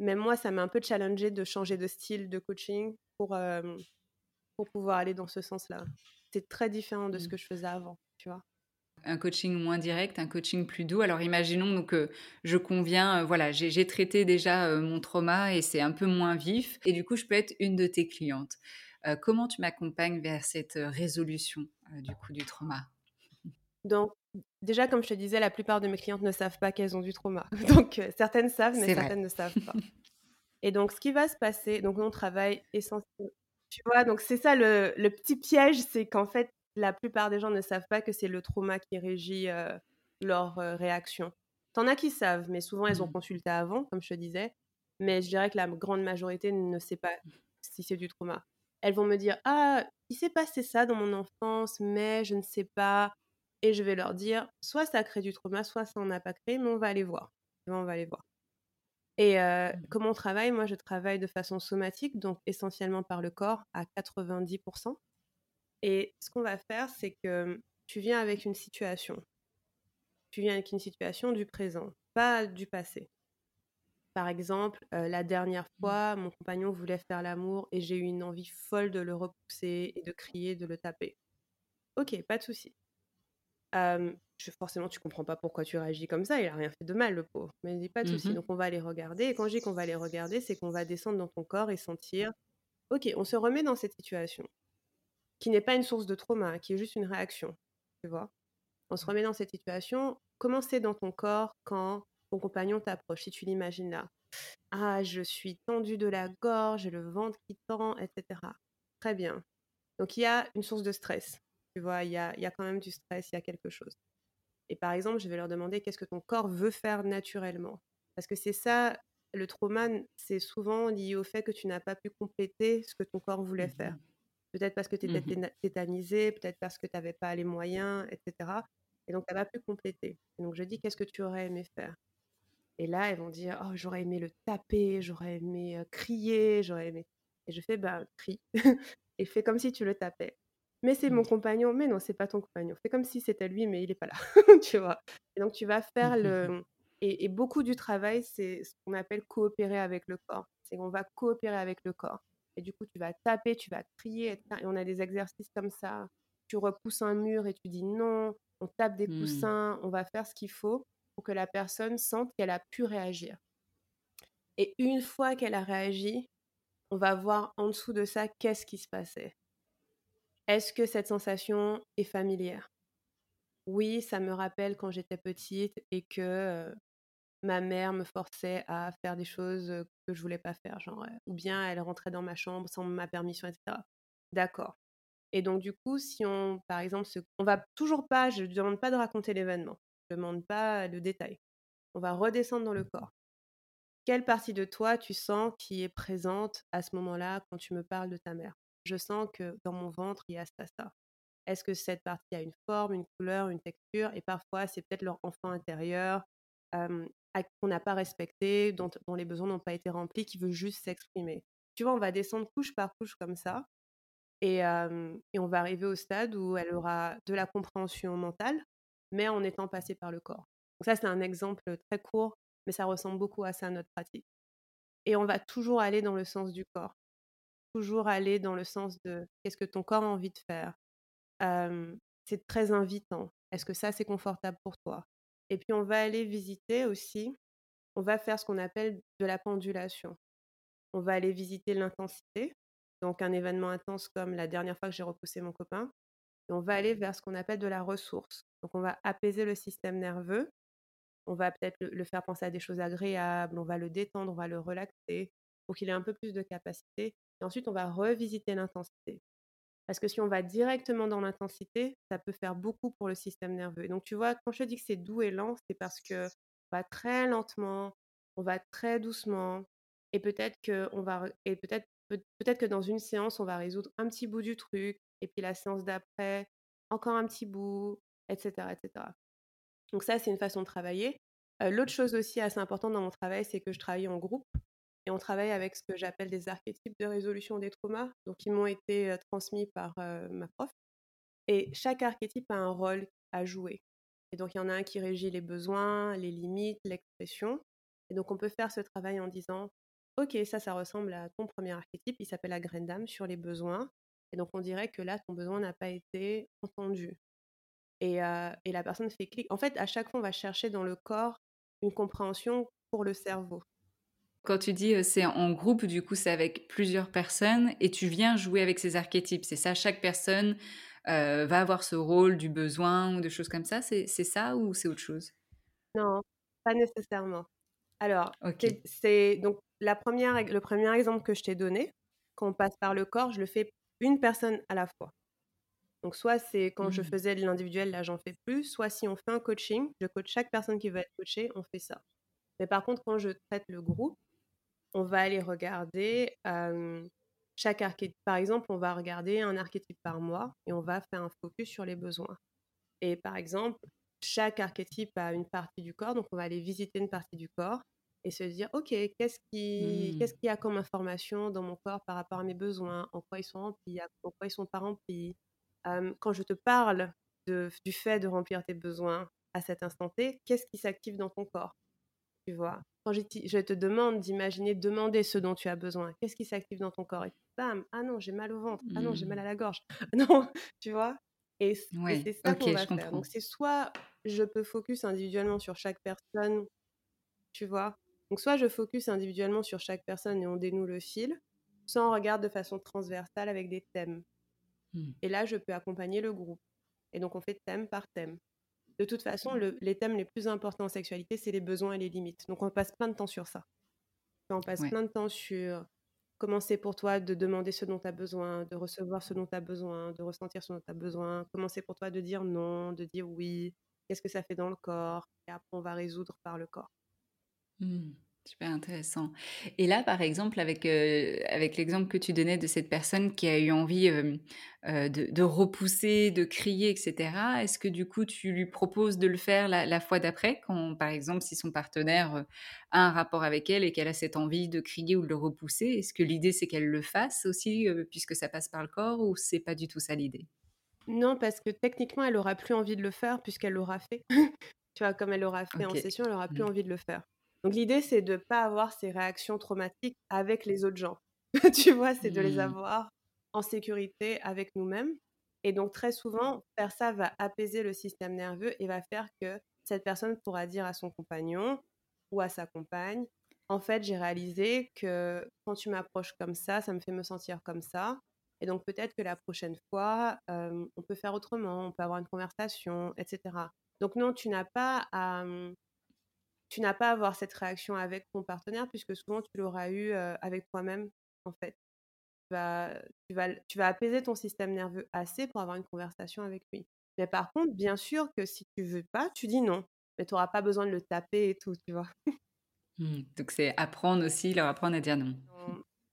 Même moi, ça m'a un peu challengée de changer de style de coaching pour pouvoir aller dans ce sens-là. C'est très différent de ce que je faisais avant, tu vois. Un coaching moins direct, un coaching plus doux. Alors imaginons donc que je conviens, j'ai traité déjà mon trauma et c'est un peu moins vif. Et du coup, je peux être une de tes clientes. Comment tu m'accompagnes vers cette résolution du trauma ? Donc déjà, comme je te disais, la plupart de mes clientes ne savent pas qu'elles ont du trauma. Donc certaines savent, mais certaines ne savent pas. Et donc ce qui va se passer, donc on travaille essentiellement. Tu vois, donc c'est ça le petit piège, c'est qu'en fait, la plupart des gens ne savent pas que c'est le trauma qui régit leur réaction. T'en as qui savent, mais souvent, elles ont consulté avant, comme je te disais. Mais je dirais que la grande majorité ne sait pas si c'est du trauma. Elles vont me dire « Ah, il s'est passé ça dans mon enfance, mais je ne sais pas. » Et je vais leur dire « Soit ça crée du trauma, soit ça n'en a pas créé, mais on va aller voir. » Et comment on travaille ? Moi, je travaille de façon somatique, donc essentiellement par le corps, à 90%. Et ce qu'on va faire, c'est que tu viens avec une situation. Tu viens avec une situation du présent, pas du passé. Par exemple, la dernière fois, mon compagnon voulait faire l'amour et j'ai eu une envie folle de le repousser et de crier, de le taper. Ok, pas de souci. Forcément, tu comprends pas pourquoi tu réagis comme ça, il a rien fait de mal, le pauvre. Mais il dit pas de souci. Donc on va aller regarder, et quand je dis qu'on va aller regarder, c'est qu'on va descendre dans ton corps et sentir, ok, on se remet dans cette situation, qui n'est pas une source de trauma, qui est juste une réaction, tu vois. On se remet dans cette situation, comment c'est dans ton corps quand ton compagnon t'approche, si tu l'imagines là. Ah, je suis tendue de la gorge, j'ai le ventre qui tend, etc. Très bien. Donc il y a une source de stress, tu vois, il y a quand même du stress, il y a quelque chose. Et par exemple, je vais leur demander qu'est-ce que ton corps veut faire naturellement. Parce que c'est ça, le trauma, c'est souvent lié au fait que tu n'as pas pu compléter ce que ton corps voulait faire. Peut-être parce que tu étais tétanisée, peut-être parce que tu n'avais pas les moyens, etc. Et donc, tu n'as pas pu compléter. Et donc, je dis, qu'est-ce que tu aurais aimé faire ? Et là, elles vont dire, oh, j'aurais aimé le taper, j'aurais aimé crier, j'aurais aimé... Et je fais, crie. Et fais comme si tu le tapais. Mais c'est mon compagnon. Mais non, c'est pas ton compagnon. Fais comme si c'était lui, mais il est pas là. Tu vois. Et donc, tu vas faire le... Et beaucoup du travail, c'est ce qu'on appelle coopérer avec le corps. C'est qu'on va coopérer avec le corps. Et du coup, tu vas taper, tu vas crier. Et on a des exercices comme ça. Tu repousses un mur et tu dis non. On tape des coussins. On va faire ce qu'il faut pour que la personne sente qu'elle a pu réagir. Et une fois qu'elle a réagi, on va voir en dessous de ça qu'est-ce qui se passait. Est-ce que cette sensation est familière ? Oui, ça me rappelle quand j'étais petite et que ma mère me forçait à faire des choses que je voulais pas faire, genre, ou bien elle rentrait dans ma chambre sans ma permission, etc. D'accord. Et donc du coup, si on, par exemple, on va toujours pas, je ne demande pas de raconter l'événement, je ne demande pas le détail. On va redescendre dans le corps. Quelle partie de toi tu sens qui est présente à ce moment-là quand tu me parles de ta mère ? Je sens que dans mon ventre, il y a ça, ça. Est-ce que cette partie a une forme, une couleur, une texture ? Et parfois, c'est peut-être leur enfant intérieur qu'on n'a pas respecté, dont les besoins n'ont pas été remplis, qui veut juste s'exprimer. Tu vois, on va descendre couche par couche comme ça. Et on va arriver au stade où elle aura de la compréhension mentale, mais en étant passée par le corps. Donc ça, c'est un exemple très court, mais ça ressemble beaucoup à ça, à notre pratique. Et on va toujours aller dans le sens du corps. Toujours aller dans le sens de qu'est-ce que ton corps a envie de faire. C'est très invitant. Est-ce que ça, c'est confortable pour toi ? Et puis, on va aller visiter aussi. On va faire ce qu'on appelle de la pendulation. On va aller visiter l'intensité. Donc, un événement intense comme la dernière fois que j'ai repoussé mon copain. Et on va aller vers ce qu'on appelle de la ressource. Donc, on va apaiser le système nerveux. On va peut-être le faire penser à des choses agréables. On va le détendre, on va le relaxer pour qu'il ait un peu plus de capacité. Et ensuite, on va revisiter l'intensité. Parce que si on va directement dans l'intensité, ça peut faire beaucoup pour le système nerveux. Et donc, tu vois, quand je dis que c'est doux et lent, c'est parce qu'on va très lentement, on va très doucement. Et peut-être que dans une séance, on va résoudre un petit bout du truc, et puis la séance d'après, encore un petit bout, etc. etc. Donc ça, c'est une façon de travailler. L'autre chose aussi assez importante dans mon travail, c'est que je travaille en groupe, et on travaille avec ce que j'appelle des archétypes de résolution des traumas, donc qui m'ont été transmis par ma prof. Et chaque archétype a un rôle à jouer. Et donc, il y en a un qui régit les besoins, les limites, l'expression. Et donc, on peut faire ce travail en disant... Ok, ça ressemble à ton premier archétype, il s'appelle la graine d'âme sur les besoins. Et donc, on dirait que là, ton besoin n'a pas été entendu. Et la personne fait clic. En fait, à chaque fois, on va chercher dans le corps une compréhension pour le cerveau. Quand tu dis c'est en groupe, du coup, c'est avec plusieurs personnes et tu viens jouer avec ces archétypes. C'est ça, chaque personne va avoir ce rôle du besoin ou de choses comme ça. C'est ça ou c'est autre chose ? Non, pas nécessairement. Alors, okay. C'est donc le premier exemple que je t'ai donné, quand on passe par le corps, je le fais une personne à la fois. Donc, soit c'est quand je faisais de l'individuel, là, j'en fais plus. Soit si on fait un coaching, je coach chaque personne qui veut être coachée, on fait ça. Mais par contre, quand je traite le groupe, on va aller regarder chaque archétype. Par exemple, on va regarder un archétype par mois et on va faire un focus sur les besoins. Et par exemple, chaque archétype a une partie du corps, donc on va aller visiter une partie du corps et se dire, ok, qu'est-ce qu'il y a comme information dans mon corps par rapport à mes besoins, en quoi ils sont remplis, en quoi ils sont pas remplis. Quand je te parle du fait de remplir tes besoins à cet instant T, qu'est-ce qui s'active dans ton corps, tu vois. Quand je te demande d'imaginer, demander ce dont tu as besoin, qu'est-ce qui s'active dans ton corps et bam, ah non, j'ai mal au ventre, ah non, j'ai mal à la gorge, non, tu vois. Et c'est ça qu'on va faire. Donc, c'est soit je peux focus individuellement sur chaque personne, tu vois. Donc, soit je focus individuellement sur chaque personne et on dénoue le fil, soit on regarde de façon transversale avec des thèmes. Et là, je peux accompagner le groupe. Et donc, on fait thème par thème. De toute façon, les thèmes les plus importants en sexualité, c'est les besoins et les limites. Donc, on passe plein de temps sur ça. On passe plein de temps sur... Comment c'est pour toi de demander ce dont tu as besoin, de recevoir ce dont tu as besoin, de ressentir ce dont tu as besoin? Comment c'est pour toi de dire non, de dire oui? Qu'est-ce que ça fait dans le corps? Et après, on va résoudre par le corps. Super intéressant. Et là, par exemple, avec l'exemple que tu donnais de cette personne qui a eu envie de repousser, de crier, etc., est-ce que du coup, tu lui proposes de le faire la fois d'après, quand, par exemple, si son partenaire a un rapport avec elle et qu'elle a cette envie de crier ou de le repousser, est-ce que l'idée, c'est qu'elle le fasse aussi, puisque ça passe par le corps, ou c'est pas du tout ça l'idée ? Non, parce que techniquement, elle aura plus envie de le faire puisqu'elle l'aura fait. Tu vois, comme elle l'aura fait en session, elle aura plus envie de le faire. Donc, l'idée, c'est de ne pas avoir ces réactions traumatiques avec les autres gens. Tu vois, c'est de les avoir en sécurité avec nous-mêmes. Et donc, très souvent, faire ça va apaiser le système nerveux et va faire que cette personne pourra dire à son compagnon ou à sa compagne, en fait, j'ai réalisé que quand tu m'approches comme ça, ça me fait me sentir comme ça. Et donc, peut-être que la prochaine fois, on peut faire autrement, on peut avoir une conversation, etc. Donc, non, tu n'as pas à avoir cette réaction avec ton partenaire, puisque souvent, tu l'auras eu avec toi-même, en fait. Tu vas apaiser ton système nerveux assez pour avoir une conversation avec lui. Mais par contre, bien sûr que si tu veux pas, tu dis non. Mais tu n'auras pas besoin de le taper et tout, tu vois. Donc, c'est apprendre aussi, leur apprendre à dire non.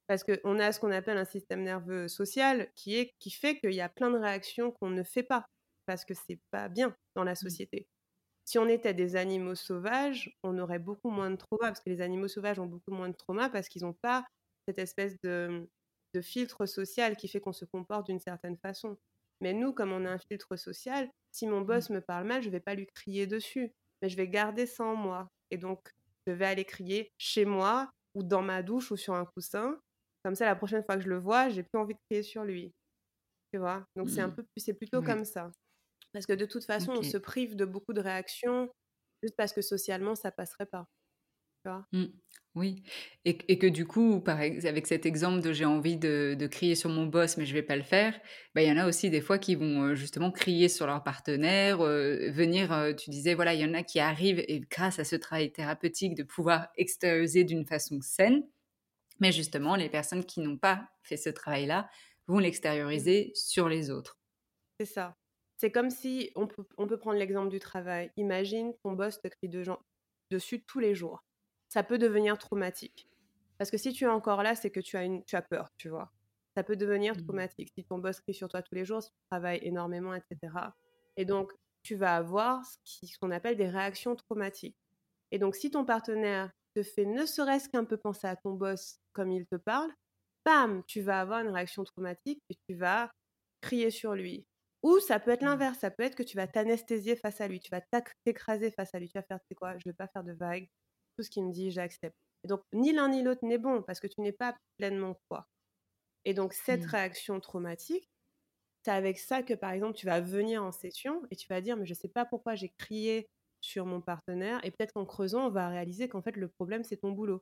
Parce qu'on a ce qu'on appelle un système nerveux social qui fait qu'il y a plein de réactions qu'on ne fait pas parce que c'est pas bien dans la société. Si on était des animaux sauvages, on aurait beaucoup moins de trauma, parce que les animaux sauvages ont beaucoup moins de trauma parce qu'ils n'ont pas cette espèce de filtre social qui fait qu'on se comporte d'une certaine façon. Mais nous, comme on a un filtre social, si mon boss me parle mal, je ne vais pas lui crier dessus, mais je vais garder ça en moi. Et donc, je vais aller crier chez moi ou dans ma douche ou sur un coussin. Comme ça, la prochaine fois que je le vois, j'ai plus envie de crier sur lui. Tu vois ? Donc, c'est plutôt comme ça. Parce que de toute façon, on se prive de beaucoup de réactions juste parce que socialement, ça passerait pas. Tu vois ? Oui. Et que du coup, avec cet exemple de j'ai envie de crier sur mon boss, mais je vais pas le faire, bah, y en a aussi des fois qui vont justement crier sur leur partenaire, tu disais, voilà, il y en a qui arrivent, et grâce à ce travail thérapeutique, de pouvoir extérioriser d'une façon saine. Mais justement, les personnes qui n'ont pas fait ce travail-là vont l'extérioriser sur les autres. C'est ça. C'est comme si, on peut prendre l'exemple du travail. Imagine, ton boss te crie dessus tous les jours. Ça peut devenir traumatique. Parce que si tu es encore là, c'est que tu as peur, tu vois. Ça peut devenir traumatique. Si ton boss crie sur toi tous les jours, si tu travailles énormément, etc. Et donc, tu vas avoir ce qu'on appelle des réactions traumatiques. Et donc, si ton partenaire te fait ne serait-ce qu'un peu penser à ton boss comme il te parle, bam, tu vas avoir une réaction traumatique et tu vas crier sur lui. Ou ça peut être l'inverse, ça peut être que tu vas t'anesthésier face à lui, tu vas t'écraser face à lui, tu vas faire, tu sais quoi, je ne vais pas faire de vagues, tout ce qu'il me dit, j'accepte. Et donc, ni l'un ni l'autre n'est bon parce que tu n'es pas pleinement toi. Et donc, cette réaction traumatique, c'est avec ça que, par exemple, tu vas venir en session et tu vas dire, mais je ne sais pas pourquoi j'ai crié sur mon partenaire, et peut-être qu'en creusant on va réaliser qu'en fait le problème c'est ton boulot,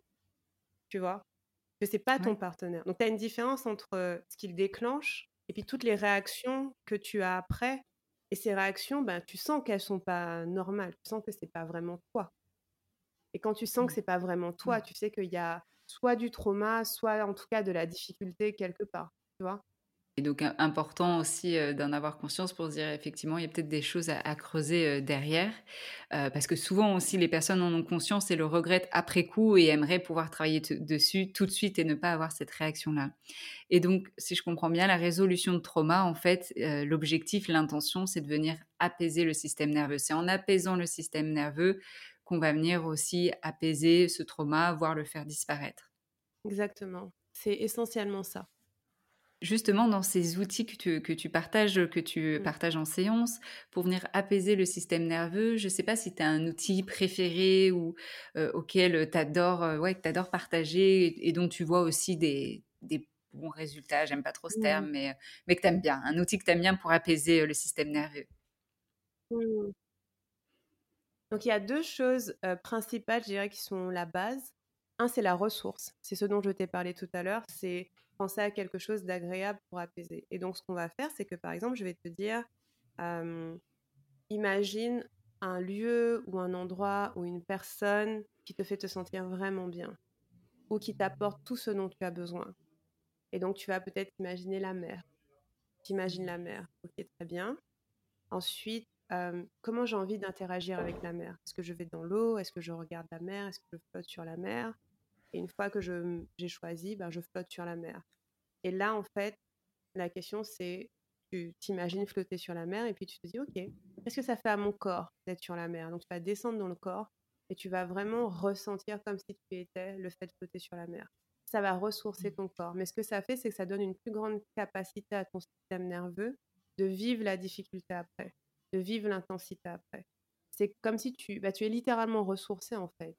tu vois, que c'est pas ton partenaire. Donc t'as une différence entre ce qu'il déclenche et puis toutes les réactions que tu as après, et ces réactions, ben, tu sens qu'elles sont pas normales, tu sens que c'est pas vraiment toi, et quand tu sens que c'est pas vraiment toi, tu sais qu'il y a soit du trauma, soit en tout cas de la difficulté quelque part, tu vois. Et donc, important aussi d'en avoir conscience pour se dire, effectivement, il y a peut-être des choses à creuser derrière. Parce que souvent aussi, les personnes en ont conscience et le regrettent après coup et aimeraient pouvoir travailler dessus tout de suite et ne pas avoir cette réaction-là. Et donc, si je comprends bien, la résolution de trauma, en fait, l'objectif, l'intention, c'est de venir apaiser le système nerveux. C'est en apaisant le système nerveux qu'on va venir aussi apaiser ce trauma, voire le faire disparaître. Exactement. C'est essentiellement ça. Justement, dans ces outils que tu partages en séance pour venir apaiser le système nerveux, je ne sais pas si tu as un outil préféré ou auquel tu adores partager et dont tu vois aussi des bons résultats, j'aime pas trop ce terme, mais que tu aimes bien, un outil que tu aimes bien pour apaiser le système nerveux. Donc, il y a deux choses principales, je dirais, qui sont la base. Un, c'est la ressource. C'est ce dont je t'ai parlé tout à l'heure, c'est penser à quelque chose d'agréable pour apaiser. Et donc, ce qu'on va faire, c'est que, par exemple, je vais te dire, imagine un lieu ou un endroit ou une personne qui te fait te sentir vraiment bien ou qui t'apporte tout ce dont tu as besoin. Et donc, tu vas peut-être imaginer la mer. Tu imagines la mer. Ok, très bien. Ensuite, comment j'ai envie d'interagir avec la mer ? Est-ce que je vais dans l'eau ? Est-ce que je regarde la mer ? Est-ce que je flotte sur la mer ? Et une fois que j'ai choisi, ben je flotte sur la mer. Et là, en fait, la question, c'est, tu t'imagines flotter sur la mer et puis tu te dis, OK, qu'est-ce que ça fait à mon corps d'être sur la mer ? Donc, tu vas descendre dans le corps et tu vas vraiment ressentir comme si tu étais le fait de flotter sur la mer. Ça va ressourcer ton corps. Mais ce que ça fait, c'est que ça donne une plus grande capacité à ton système nerveux de vivre la difficulté après, de vivre l'intensité après. C'est comme si tu es littéralement ressourcé, en fait.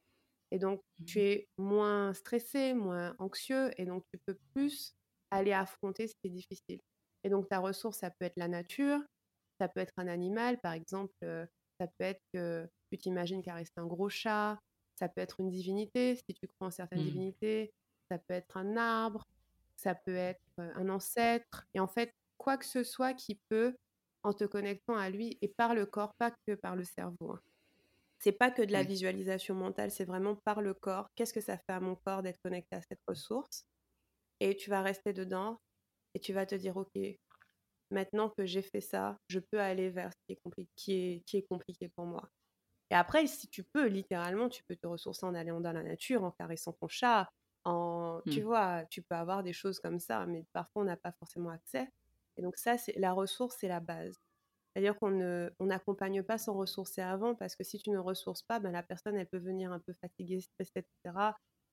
Et donc, tu es moins stressé, moins anxieux, et donc tu peux plus aller affronter ce qui est difficile. Et donc, ta ressource, ça peut être la nature, ça peut être un animal, par exemple, ça peut être que tu t'imagines caresser un gros chat, ça peut être une divinité, si tu crois en certaines divinités, ça peut être un arbre, ça peut être un ancêtre, et en fait, quoi que ce soit qui peut, en te connectant à lui, et par le corps, pas que par le cerveau. Hein. C'est pas que de la visualisation mentale, c'est vraiment par le corps. Qu'est-ce que ça fait à mon corps d'être connecté à cette ressource ? Et tu vas rester dedans, et tu vas te dire, ok, maintenant que j'ai fait ça, je peux aller vers ce qui est qui est compliqué pour moi. Et après, si tu peux, littéralement, tu peux te ressourcer en allant dans la nature, en caressant ton chat, tu vois, tu peux avoir des choses comme ça, mais parfois, on n'a pas forcément accès. Et donc ça, c'est, la ressource, c'est la base. C'est-à-dire qu'on n'accompagne pas sans ressourcer avant, parce que si tu ne ressources pas, ben, la personne, elle peut venir un peu fatiguée, stressée, etc.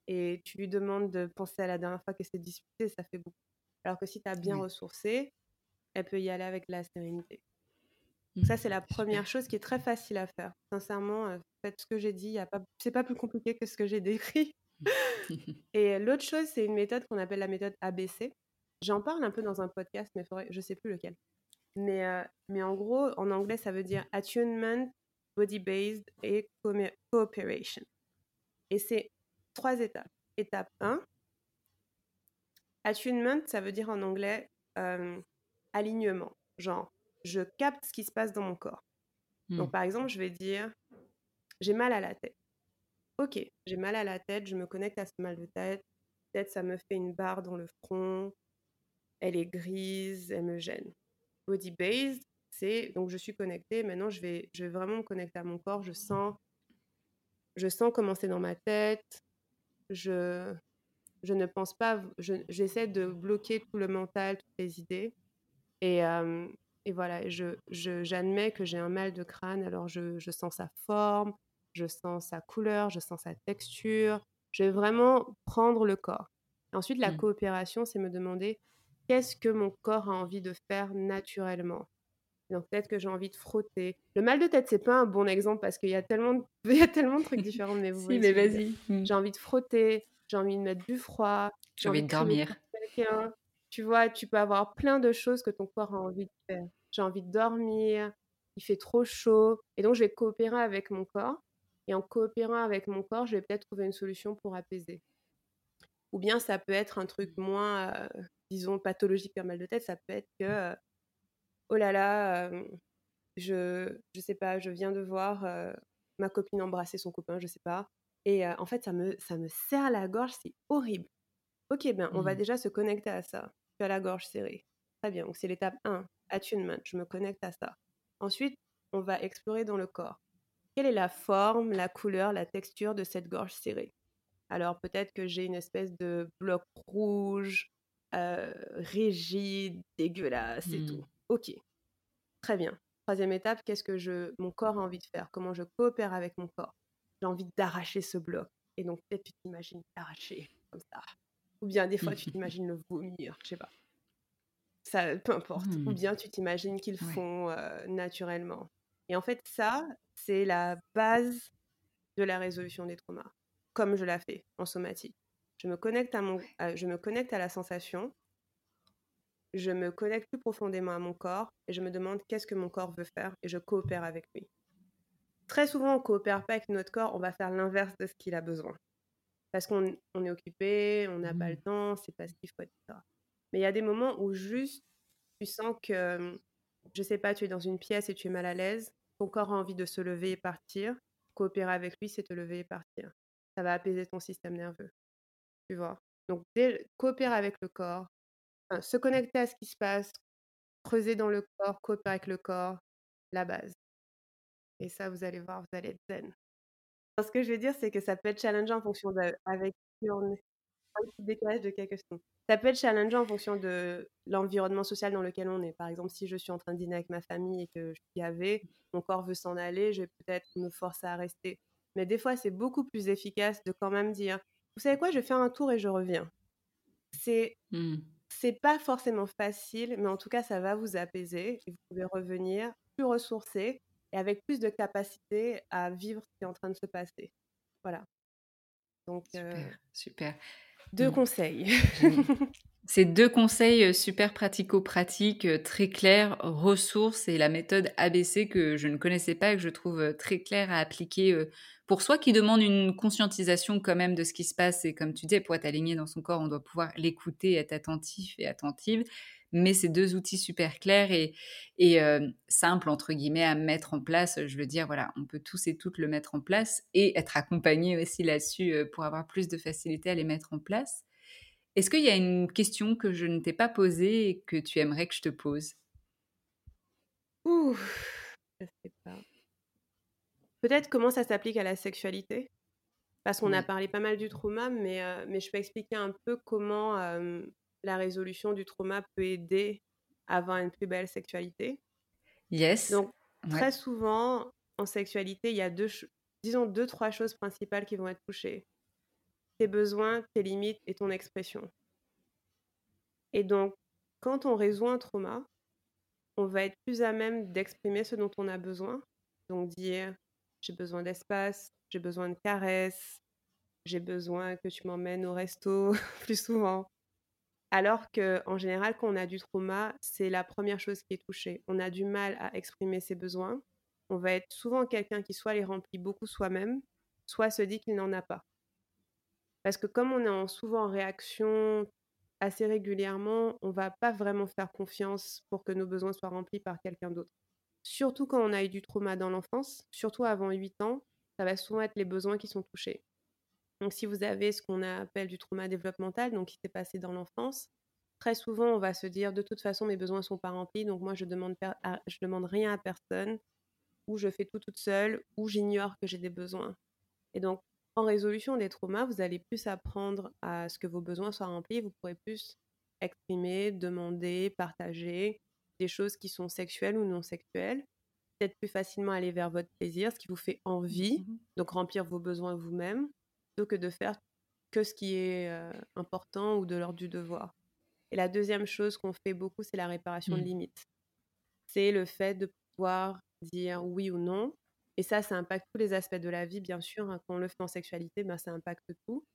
Et tu lui demandes de penser à la dernière fois qu'elle s'est disputée, ça fait beaucoup. Alors que si tu as bien ressourcé, elle peut y aller avec la sérénité. Ça, c'est la première chose qui est très facile à faire. Sincèrement, faites ce que j'ai dit, c'est pas plus compliqué que ce que j'ai décrit. Et l'autre chose, c'est une méthode qu'on appelle la méthode ABC. J'en parle un peu dans un podcast, mais je sais plus lequel. Mais en gros, en anglais, ça veut dire attunement, body-based et cooperation. Et c'est 3 étapes. Étape 1, attunement, ça veut dire en anglais alignement, genre je capte ce qui se passe dans mon corps. Donc, par exemple, je vais dire « j'ai mal à la tête ». Ok, j'ai mal à la tête, je me connecte à ce mal de tête. Peut-être ça me fait une barre dans le front, elle est grise, elle me gêne. Body-based, c'est donc je suis connectée, maintenant je vais vraiment me connecter à mon corps, je sens comment c'est dans ma tête, je ne pense pas, j'essaie de bloquer tout le mental, toutes les idées. Et voilà, j'admets que j'ai un mal de crâne, alors je sens sa forme, je sens sa couleur, je sens sa texture. Je vais vraiment prendre le corps. Ensuite, la coopération, c'est me demander qu'est-ce que mon corps a envie de faire naturellement. Donc peut-être que j'ai envie de frotter. Le mal de tête, c'est pas un bon exemple parce qu'il y a tellement de trucs différents. Mais vous voyez, mais vas-y. J'ai envie de frotter, j'ai envie de mettre du froid, j'ai envie de dormir. Tu vois, tu peux avoir plein de choses que ton corps a envie de faire. J'ai envie de dormir, il fait trop chaud. Et donc, je vais coopérer avec mon corps. Et en coopérant avec mon corps, je vais peut-être trouver une solution pour apaiser. Ou bien, ça peut être un truc moins, disons, pathologique qu'un mal de tête. Ça peut être que, oh là là, je sais pas, je viens de voir ma copine embrasser son copain, je sais pas. Et en fait, ça me serre la gorge, c'est horrible. Ok, ben, on va déjà se connecter à ça. Tu as la gorge serrée. Très bien, donc c'est l'étape 1, attunement, je me connecte à ça. Ensuite, on va explorer dans le corps. Quelle est la forme, la couleur, la texture de cette gorge serrée ? Alors peut-être que j'ai une espèce de bloc rouge, rigide, dégueulasse et tout. Ok, très bien. Troisième étape, qu'est-ce que mon corps a envie de faire ? Comment je coopère avec mon corps ? J'ai envie d'arracher ce bloc. Et donc peut-être tu t'imagines d'arracher comme ça. Ou bien des fois, tu t'imagines le vomir, je sais pas. Ça, peu importe. Ou bien tu t'imagines qu'ils font naturellement. Et en fait, ça, c'est la base de la résolution des traumas, comme je la fais en somatique. Je me connecte je me connecte à la sensation, je me connecte plus profondément à mon corps et je me demande qu'est-ce que mon corps veut faire et je coopère avec lui. Très souvent, on ne coopère pas avec notre corps, on va faire l'inverse de ce qu'il a besoin. Parce qu'on est occupé, on n'a pas le temps, c'est pas ce qu'il faut, etc. Mais il y a des moments où juste, tu sens que, je sais pas, tu es dans une pièce et tu es mal à l'aise, ton corps a envie de se lever et partir, coopérer avec lui, c'est te lever et partir. Ça va apaiser ton système nerveux, tu vois. Donc, coopérer avec le corps, enfin, se connecter à ce qui se passe, creuser dans le corps, coopérer avec le corps, la base. Et ça, vous allez voir, vous allez être zen. Alors, ce que je veux dire, c'est que ça peut être challengeant en fonction avec qui on est. Un petit décalage de quelques secondes. Ça peut être challengeant en fonction de l'environnement social dans lequel on est. Par exemple, si je suis en train de dîner avec ma famille et que je suis gavée, mon corps veut s'en aller, je vais peut-être me forcer à rester. Mais des fois, c'est beaucoup plus efficace de quand même dire « Vous savez quoi, je vais faire un tour et je reviens. » C'est pas forcément facile, mais en tout cas, ça va vous apaiser. Et vous pouvez revenir plus ressourcé. Et avec plus de capacité à vivre ce qui est en train de se passer. Voilà. Donc, super. Deux conseils. Ces deux conseils super pratico-pratiques, très clairs, ressources et la méthode ABC que je ne connaissais pas et que je trouve très claire à appliquer pour soi, qui demande une conscientisation quand même de ce qui se passe. Et comme tu dis, pour être aligné dans son corps, on doit pouvoir l'écouter, être attentif et attentive. Mais ces deux outils super clairs et simples, entre guillemets, à mettre en place. Je veux dire, voilà, on peut tous et toutes le mettre en place et être accompagné aussi là-dessus pour avoir plus de facilité à les mettre en place. Est-ce qu'il y a une question que je ne t'ai pas posée et que tu aimerais que je te pose ? Je sais pas. Peut-être comment ça s'applique à la sexualité ? Parce qu'on a parlé pas mal du trauma, mais je peux expliquer un peu comment la résolution du trauma peut aider à avoir une plus belle sexualité. Yes. Donc, très souvent, en sexualité, il y a deux, trois choses principales qui vont être touchées. Tes besoins, tes limites et ton expression. Et donc, quand on résout un trauma, on va être plus à même d'exprimer ce dont on a besoin. Donc dire, j'ai besoin d'espace, j'ai besoin de caresses, j'ai besoin que tu m'emmènes au resto plus souvent. Alors qu'en général, quand on a du trauma, c'est la première chose qui est touchée. On a du mal à exprimer ses besoins. On va être souvent quelqu'un qui soit les remplit beaucoup soi-même, soit se dit qu'il n'en a pas. Parce que comme on est souvent en réaction assez régulièrement, on ne va pas vraiment faire confiance pour que nos besoins soient remplis par quelqu'un d'autre. Surtout quand on a eu du trauma dans l'enfance, surtout avant 8 ans, ça va souvent être les besoins qui sont touchés. Donc si vous avez ce qu'on appelle du trauma développemental, donc qui s'est passé dans l'enfance, très souvent on va se dire de toute façon mes besoins ne sont pas remplis, donc moi je demande rien à personne, ou je fais tout toute seule, ou j'ignore que j'ai des besoins. Et donc, en résolution des traumas, vous allez plus apprendre à ce que vos besoins soient remplis, vous pourrez plus exprimer, demander, partager des choses qui sont sexuelles ou non sexuelles, peut-être plus facilement aller vers votre plaisir, ce qui vous fait envie, donc remplir vos besoins vous-même, plutôt que de faire que ce qui est important ou de l'ordre du devoir. Et la deuxième chose qu'on fait beaucoup, c'est la réparation de limites. C'est le fait de pouvoir dire oui ou non. Et ça, ça impacte tous les aspects de la vie, bien sûr. Hein. Quand on le fait en sexualité, ben, ça impacte tout.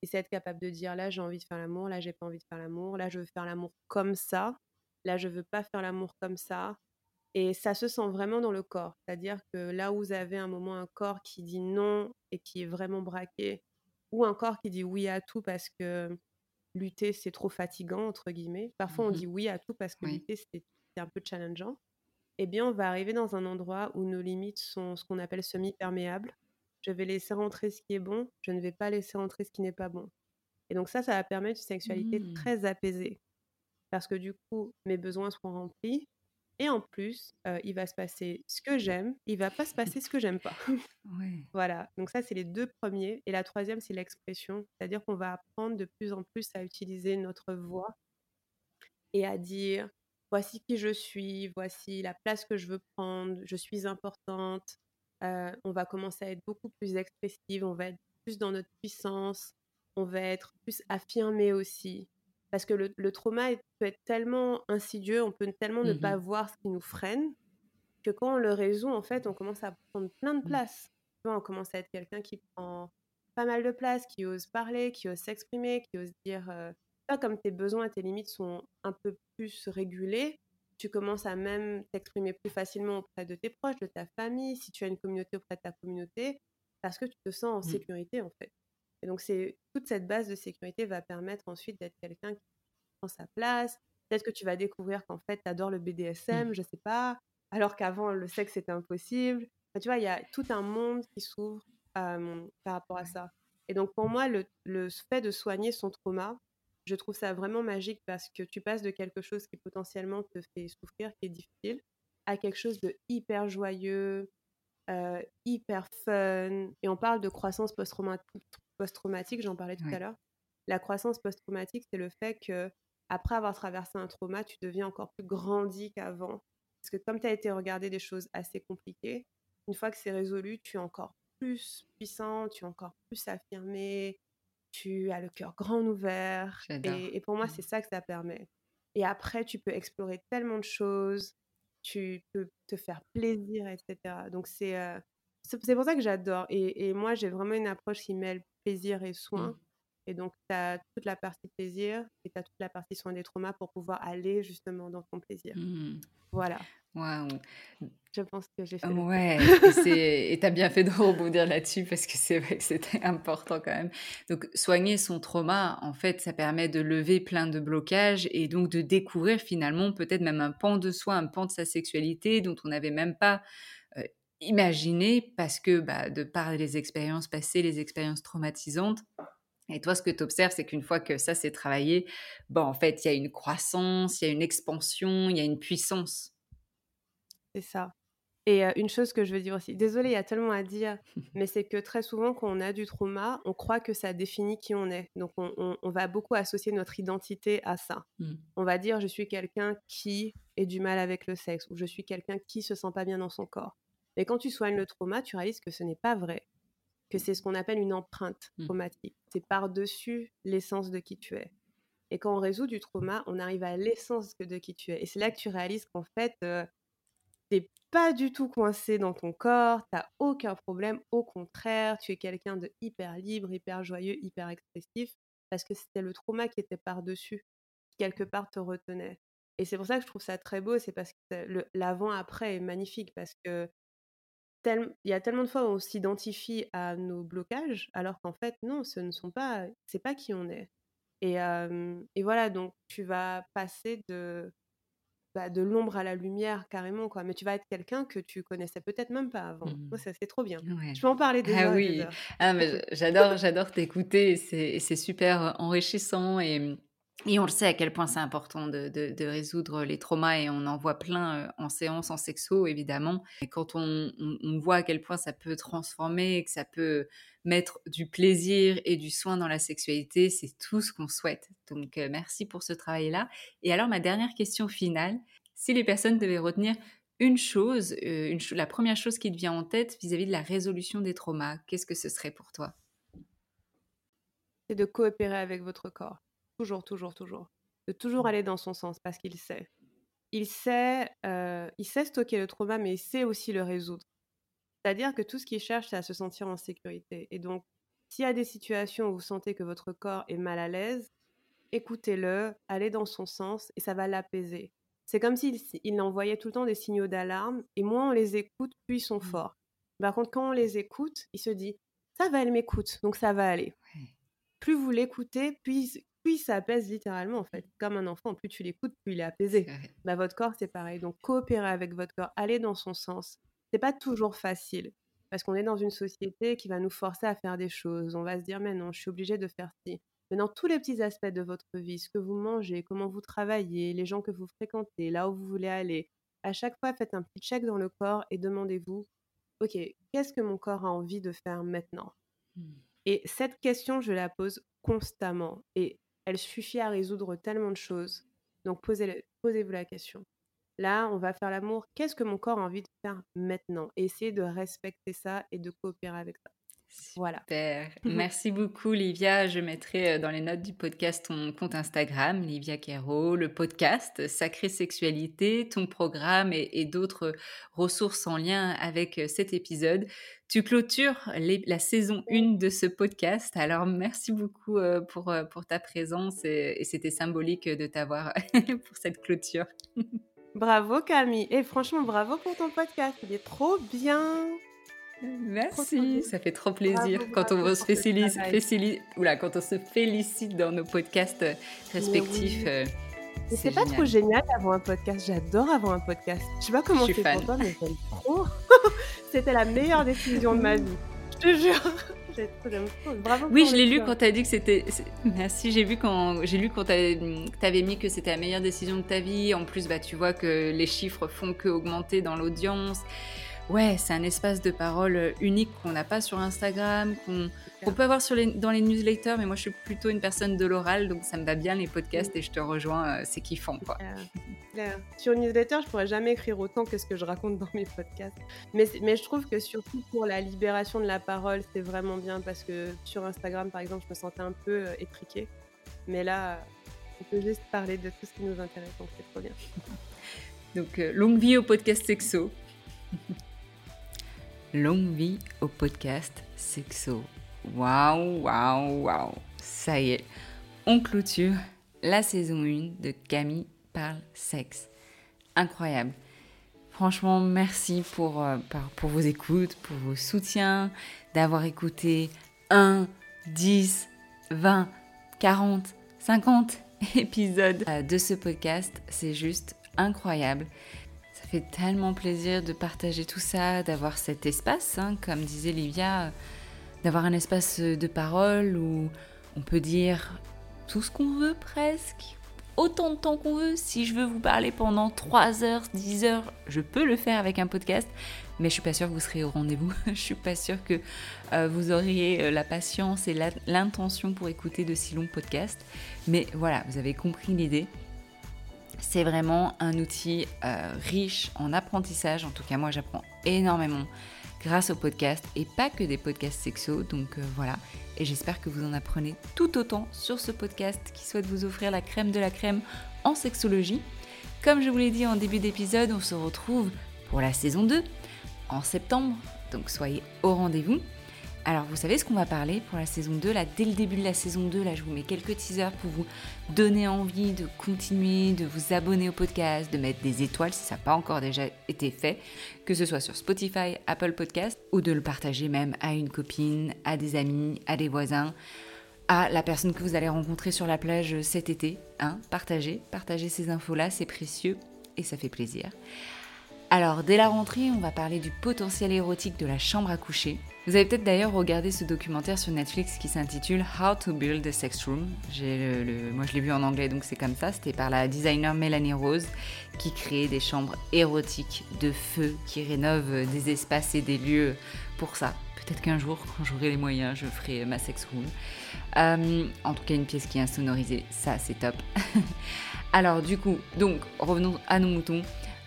Et c'est être capable de dire, là, j'ai envie de faire l'amour, là, j'ai pas envie de faire l'amour, là, je veux faire l'amour comme ça, là, je veux pas faire l'amour comme ça. Et ça se sent vraiment dans le corps. C'est-à-dire que là où vous avez un moment un corps qui dit non et qui est vraiment braqué, ou un corps qui dit oui à tout parce que lutter, c'est trop fatigant, entre guillemets. Parfois, on dit oui à tout parce que lutter, c'est un peu challengeant. Eh bien, on va arriver dans un endroit où nos limites sont ce qu'on appelle semi-perméables. Je vais laisser rentrer ce qui est bon, je ne vais pas laisser rentrer ce qui n'est pas bon. Et donc ça va permettre une sexualité très apaisée. Parce que du coup, mes besoins seront remplis. Et en plus, il va se passer ce que j'aime, il ne va pas se passer ce que j'aime pas. Voilà, donc ça, c'est les deux premiers. Et la troisième, c'est l'expression. C'est-à-dire qu'on va apprendre de plus en plus à utiliser notre voix et à dire... Voici qui je suis, voici la place que je veux prendre, je suis importante. On va commencer à être beaucoup plus expressive, on va être plus dans notre puissance, on va être plus affirmée aussi. Parce que le trauma peut être tellement insidieux, on peut tellement ne pas voir ce qui nous freine, que quand on le résout, en fait, on commence à prendre plein de place. On commence à être quelqu'un qui prend pas mal de place, qui ose parler, qui ose s'exprimer, qui ose dire... Comme tes besoins, tes limites sont un peu plus régulés, tu commences à même t'exprimer plus facilement auprès de tes proches, de ta famille, si tu as une communauté auprès de ta communauté, parce que tu te sens en sécurité en fait. Et donc toute cette base de sécurité va permettre ensuite d'être quelqu'un qui prend sa place. Peut-être que tu vas découvrir qu'en fait tu adores le BDSM, je sais pas, alors qu'avant le sexe était impossible. Enfin, tu vois, il y a tout un monde qui s'ouvre par rapport à ça. Et donc pour moi, le fait de soigner son trauma, je trouve ça vraiment magique parce que tu passes de quelque chose qui potentiellement te fait souffrir, qui est difficile, à quelque chose de hyper joyeux, hyper fun. Et on parle de croissance post-traumatique, j'en parlais tout à l'heure. La croissance post-traumatique, c'est le fait qu'après avoir traversé un trauma, tu deviens encore plus grandi qu'avant. Parce que comme tu as été regarder des choses assez compliquées, une fois que c'est résolu, tu es encore plus puissant, tu es encore plus affirmé. Tu as le cœur grand ouvert et pour moi c'est ça que ça permet. Et après tu peux explorer tellement de choses, tu peux te faire plaisir, etc. Donc c'est pour ça que j'adore et moi j'ai vraiment une approche qui mêle plaisir et soin Et donc, tu as toute la partie plaisir et tu as toute la partie soin des traumas pour pouvoir aller justement dans ton plaisir. Mmh. Voilà. Waouh. Je pense que j'ai fait et tu as bien fait de rebondir là-dessus parce que c'est vrai que c'était important quand même. Donc, soigner son trauma, en fait, ça permet de lever plein de blocages et donc de découvrir finalement peut-être même un pan de soi, un pan de sa sexualité dont on n'avait même pas... imaginé parce que de par les expériences passées, les expériences traumatisantes. Et toi, ce que tu observes, c'est qu'une fois que ça s'est travaillé, en fait, il y a une croissance, il y a une expansion, il y a une puissance. C'est ça. Et une chose que je veux dire aussi, désolée, il y a tellement à dire, mais c'est que très souvent, quand on a du trauma, on croit que ça définit qui on est. Donc, on va beaucoup associer notre identité à ça. Mmh. On va dire, je suis quelqu'un qui a du mal avec le sexe, ou je suis quelqu'un qui se sent pas bien dans son corps. Mais quand tu soignes le trauma, tu réalises que ce n'est pas vrai, que c'est ce qu'on appelle une empreinte traumatique. C'est par-dessus l'essence de qui tu es. Et quand on résout du trauma, on arrive à l'essence de qui tu es. Et c'est là que tu réalises qu'en fait, t'es pas du tout coincé dans ton corps, t'as aucun problème, au contraire, tu es quelqu'un de hyper libre, hyper joyeux, hyper expressif, parce que c'était le trauma qui était par-dessus, qui quelque part te retenait. Et c'est pour ça que je trouve ça très beau, c'est parce que l'avant-après est magnifique, parce que il y a tellement de fois où on s'identifie à nos blocages, alors qu'en fait, non, c'est pas qui on est. Et voilà, donc tu vas passer de l'ombre à la lumière carrément, quoi. Mais tu vas être quelqu'un que tu connaissais peut-être même pas avant. Moi, ça, c'est trop bien. Ouais. Je peux en parler des heures. Oui. Mais j'adore t'écouter. C'est super enrichissant et on le sait à quel point c'est important de résoudre les traumas et on en voit plein en séance, en sexo évidemment. Et quand on voit à quel point ça peut transformer, que ça peut mettre du plaisir et du soin dans la sexualité, c'est tout ce qu'on souhaite. Donc merci pour ce travail-là. Et alors ma dernière question finale, si les personnes devaient retenir une chose, la première chose qui te vient en tête vis-à-vis de la résolution des traumas, qu'est-ce que ce serait pour toi ? C'est de coopérer avec votre corps. Toujours. De toujours aller dans son sens parce qu'il sait. Il sait stocker le trauma, mais il sait aussi le résoudre. C'est-à-dire que tout ce qu'il cherche, c'est à se sentir en sécurité. Et donc, s'il y a des situations où vous sentez que votre corps est mal à l'aise, écoutez-le, allez dans son sens et ça va l'apaiser. C'est comme s'il envoyait tout le temps des signaux d'alarme et moins on les écoute, plus ils sont forts. Par contre, quand on les écoute, il se dit « ça va, elle m'écoute, donc ça va aller ». Plus vous l'écoutez, puis ça apaise littéralement en fait, comme un enfant, plus tu l'écoutes, plus il est apaisé. Votre corps c'est pareil, donc coopérer avec votre corps, aller dans son sens, c'est pas toujours facile, parce qu'on est dans une société qui va nous forcer à faire des choses, on va se dire mais non, je suis obligée de faire ci, mais dans tous les petits aspects de votre vie, ce que vous mangez, comment vous travaillez, les gens que vous fréquentez, là où vous voulez aller, à chaque fois faites un petit check dans le corps et demandez-vous, ok, qu'est-ce que mon corps a envie de faire maintenant ? Et cette question je la pose constamment, et elle suffit à résoudre tellement de choses. Donc, posez-vous la question. Là, on va faire l'amour. Qu'est-ce que mon corps a envie de faire maintenant ? Et essayez de respecter ça et de coopérer avec ça. Super. Voilà. Merci beaucoup, Lyvia. Je mettrai dans les notes du podcast ton compte Instagram, Lyvia Cairo, le podcast Sacrée Sexualité, ton programme et d'autres ressources en lien avec cet épisode. Tu clôtures la saison 1 de ce podcast. Alors, merci beaucoup pour ta présence et c'était symbolique de t'avoir pour cette clôture. Bravo, Camille. Et franchement, bravo pour ton podcast. Il est trop bien. Merci, ça fait trop plaisir quand on se félicite dans nos podcasts respectifs. Oui. Et c'est pas trop génial d'avoir un podcast, j'adore avoir un podcast. Je sais pas comment c'est pour toi, mais j'aime trop. C'était la meilleure décision de ma vie, je te jure. Bravo. Oui, je l'ai lu quand t'as dit que c'était... Merci, j'ai lu quand t'avais mis que c'était la meilleure décision de ta vie. En plus, tu vois que les chiffres font qu'augmenter dans l'audience. Ouais, c'est un espace de parole unique qu'on n'a pas sur Instagram, qu'on peut avoir dans les newsletters, mais moi je suis plutôt une personne de l'oral, donc ça me va bien les podcasts et je te rejoins, c'est kiffant quoi. Claire. Sur une newsletter, je pourrais jamais écrire autant que ce que je raconte dans mes podcasts, mais je trouve que surtout pour la libération de la parole, c'est vraiment bien parce que sur Instagram par exemple, je me sentais un peu étriquée, mais là, on peut juste parler de tout ce qui nous intéresse, donc c'est trop bien. Donc longue vie au podcast sexo. Longue vie au podcast sexo. Waouh. ça y est, on clôture la saison 1 de Camille parle sexe. Incroyable. Franchement, merci pour vos écoutes, pour vos soutiens, d'avoir écouté 1, 10, 20, 40, 50 épisodes de ce podcast. C'est juste incroyable. Ça fait tellement plaisir de partager tout ça, d'avoir cet espace, hein, comme disait Lyvia, d'avoir un espace de parole où on peut dire tout ce qu'on veut presque, autant de temps qu'on veut. Si je veux vous parler pendant 3 heures, 10 heures, je peux le faire avec un podcast, mais je suis pas sûre que vous serez au rendez-vous. Je suis pas sûre que vous auriez la patience et l'intention pour écouter de si longs podcasts. Mais voilà, vous avez compris l'idée. C'est vraiment un outil riche en apprentissage. En tout cas, moi, j'apprends énormément grâce aux podcasts et pas que des podcasts sexo. Donc voilà, et j'espère que vous en apprenez tout autant sur ce podcast qui souhaite vous offrir la crème de la crème en sexologie. Comme je vous l'ai dit en début d'épisode, on se retrouve pour la saison 2 en septembre, donc soyez au rendez-vous. Alors vous savez ce qu'on va parler pour la saison 2, là dès le début de la saison 2, là je vous mets quelques teasers pour vous donner envie de continuer, de vous abonner au podcast, de mettre des étoiles si ça n'a pas encore déjà été fait, que ce soit sur Spotify, Apple Podcast, ou de le partager même à une copine, à des amis, à des voisins, à la personne que vous allez rencontrer sur la plage cet été. Hein, partagez ces infos-là, c'est précieux et ça fait plaisir. Alors, dès la rentrée, on va parler du potentiel érotique de la chambre à coucher. Vous avez peut-être d'ailleurs regardé ce documentaire sur Netflix qui s'intitule « How to build a sex room ». Moi, je l'ai vu en anglais, donc c'est comme ça. C'était par la designer Melanie Rose qui crée des chambres érotiques de feu, qui rénove des espaces et des lieux pour ça. Peut-être qu'un jour, quand j'aurai les moyens, je ferai ma sex room. En tout cas, une pièce qui est insonorisée, ça, c'est top. Alors, du coup, donc, revenons à nos moutons.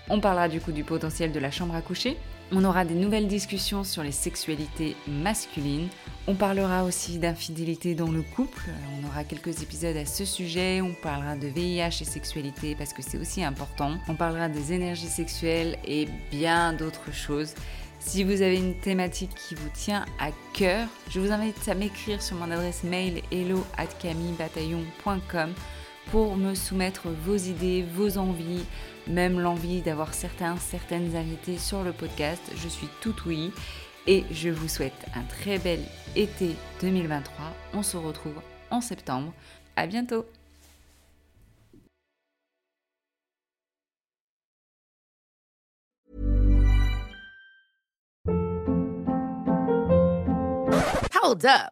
On parlera du coup du potentiel de la chambre à coucher. On aura des nouvelles discussions sur les sexualités masculines. On parlera aussi d'infidélité dans le couple. On aura quelques épisodes à ce sujet. On parlera de VIH et sexualité parce que c'est aussi important. On parlera des énergies sexuelles et bien d'autres choses. Si vous avez une thématique qui vous tient à cœur, je vous invite à m'écrire sur mon adresse mail hello@camillebataillon.com pour me soumettre vos idées, vos envies, même l'envie d'avoir certaines invités sur le podcast. Je suis tout ouïe et je vous souhaite un très bel été 2023. On se retrouve en septembre. À bientôt. Hold up.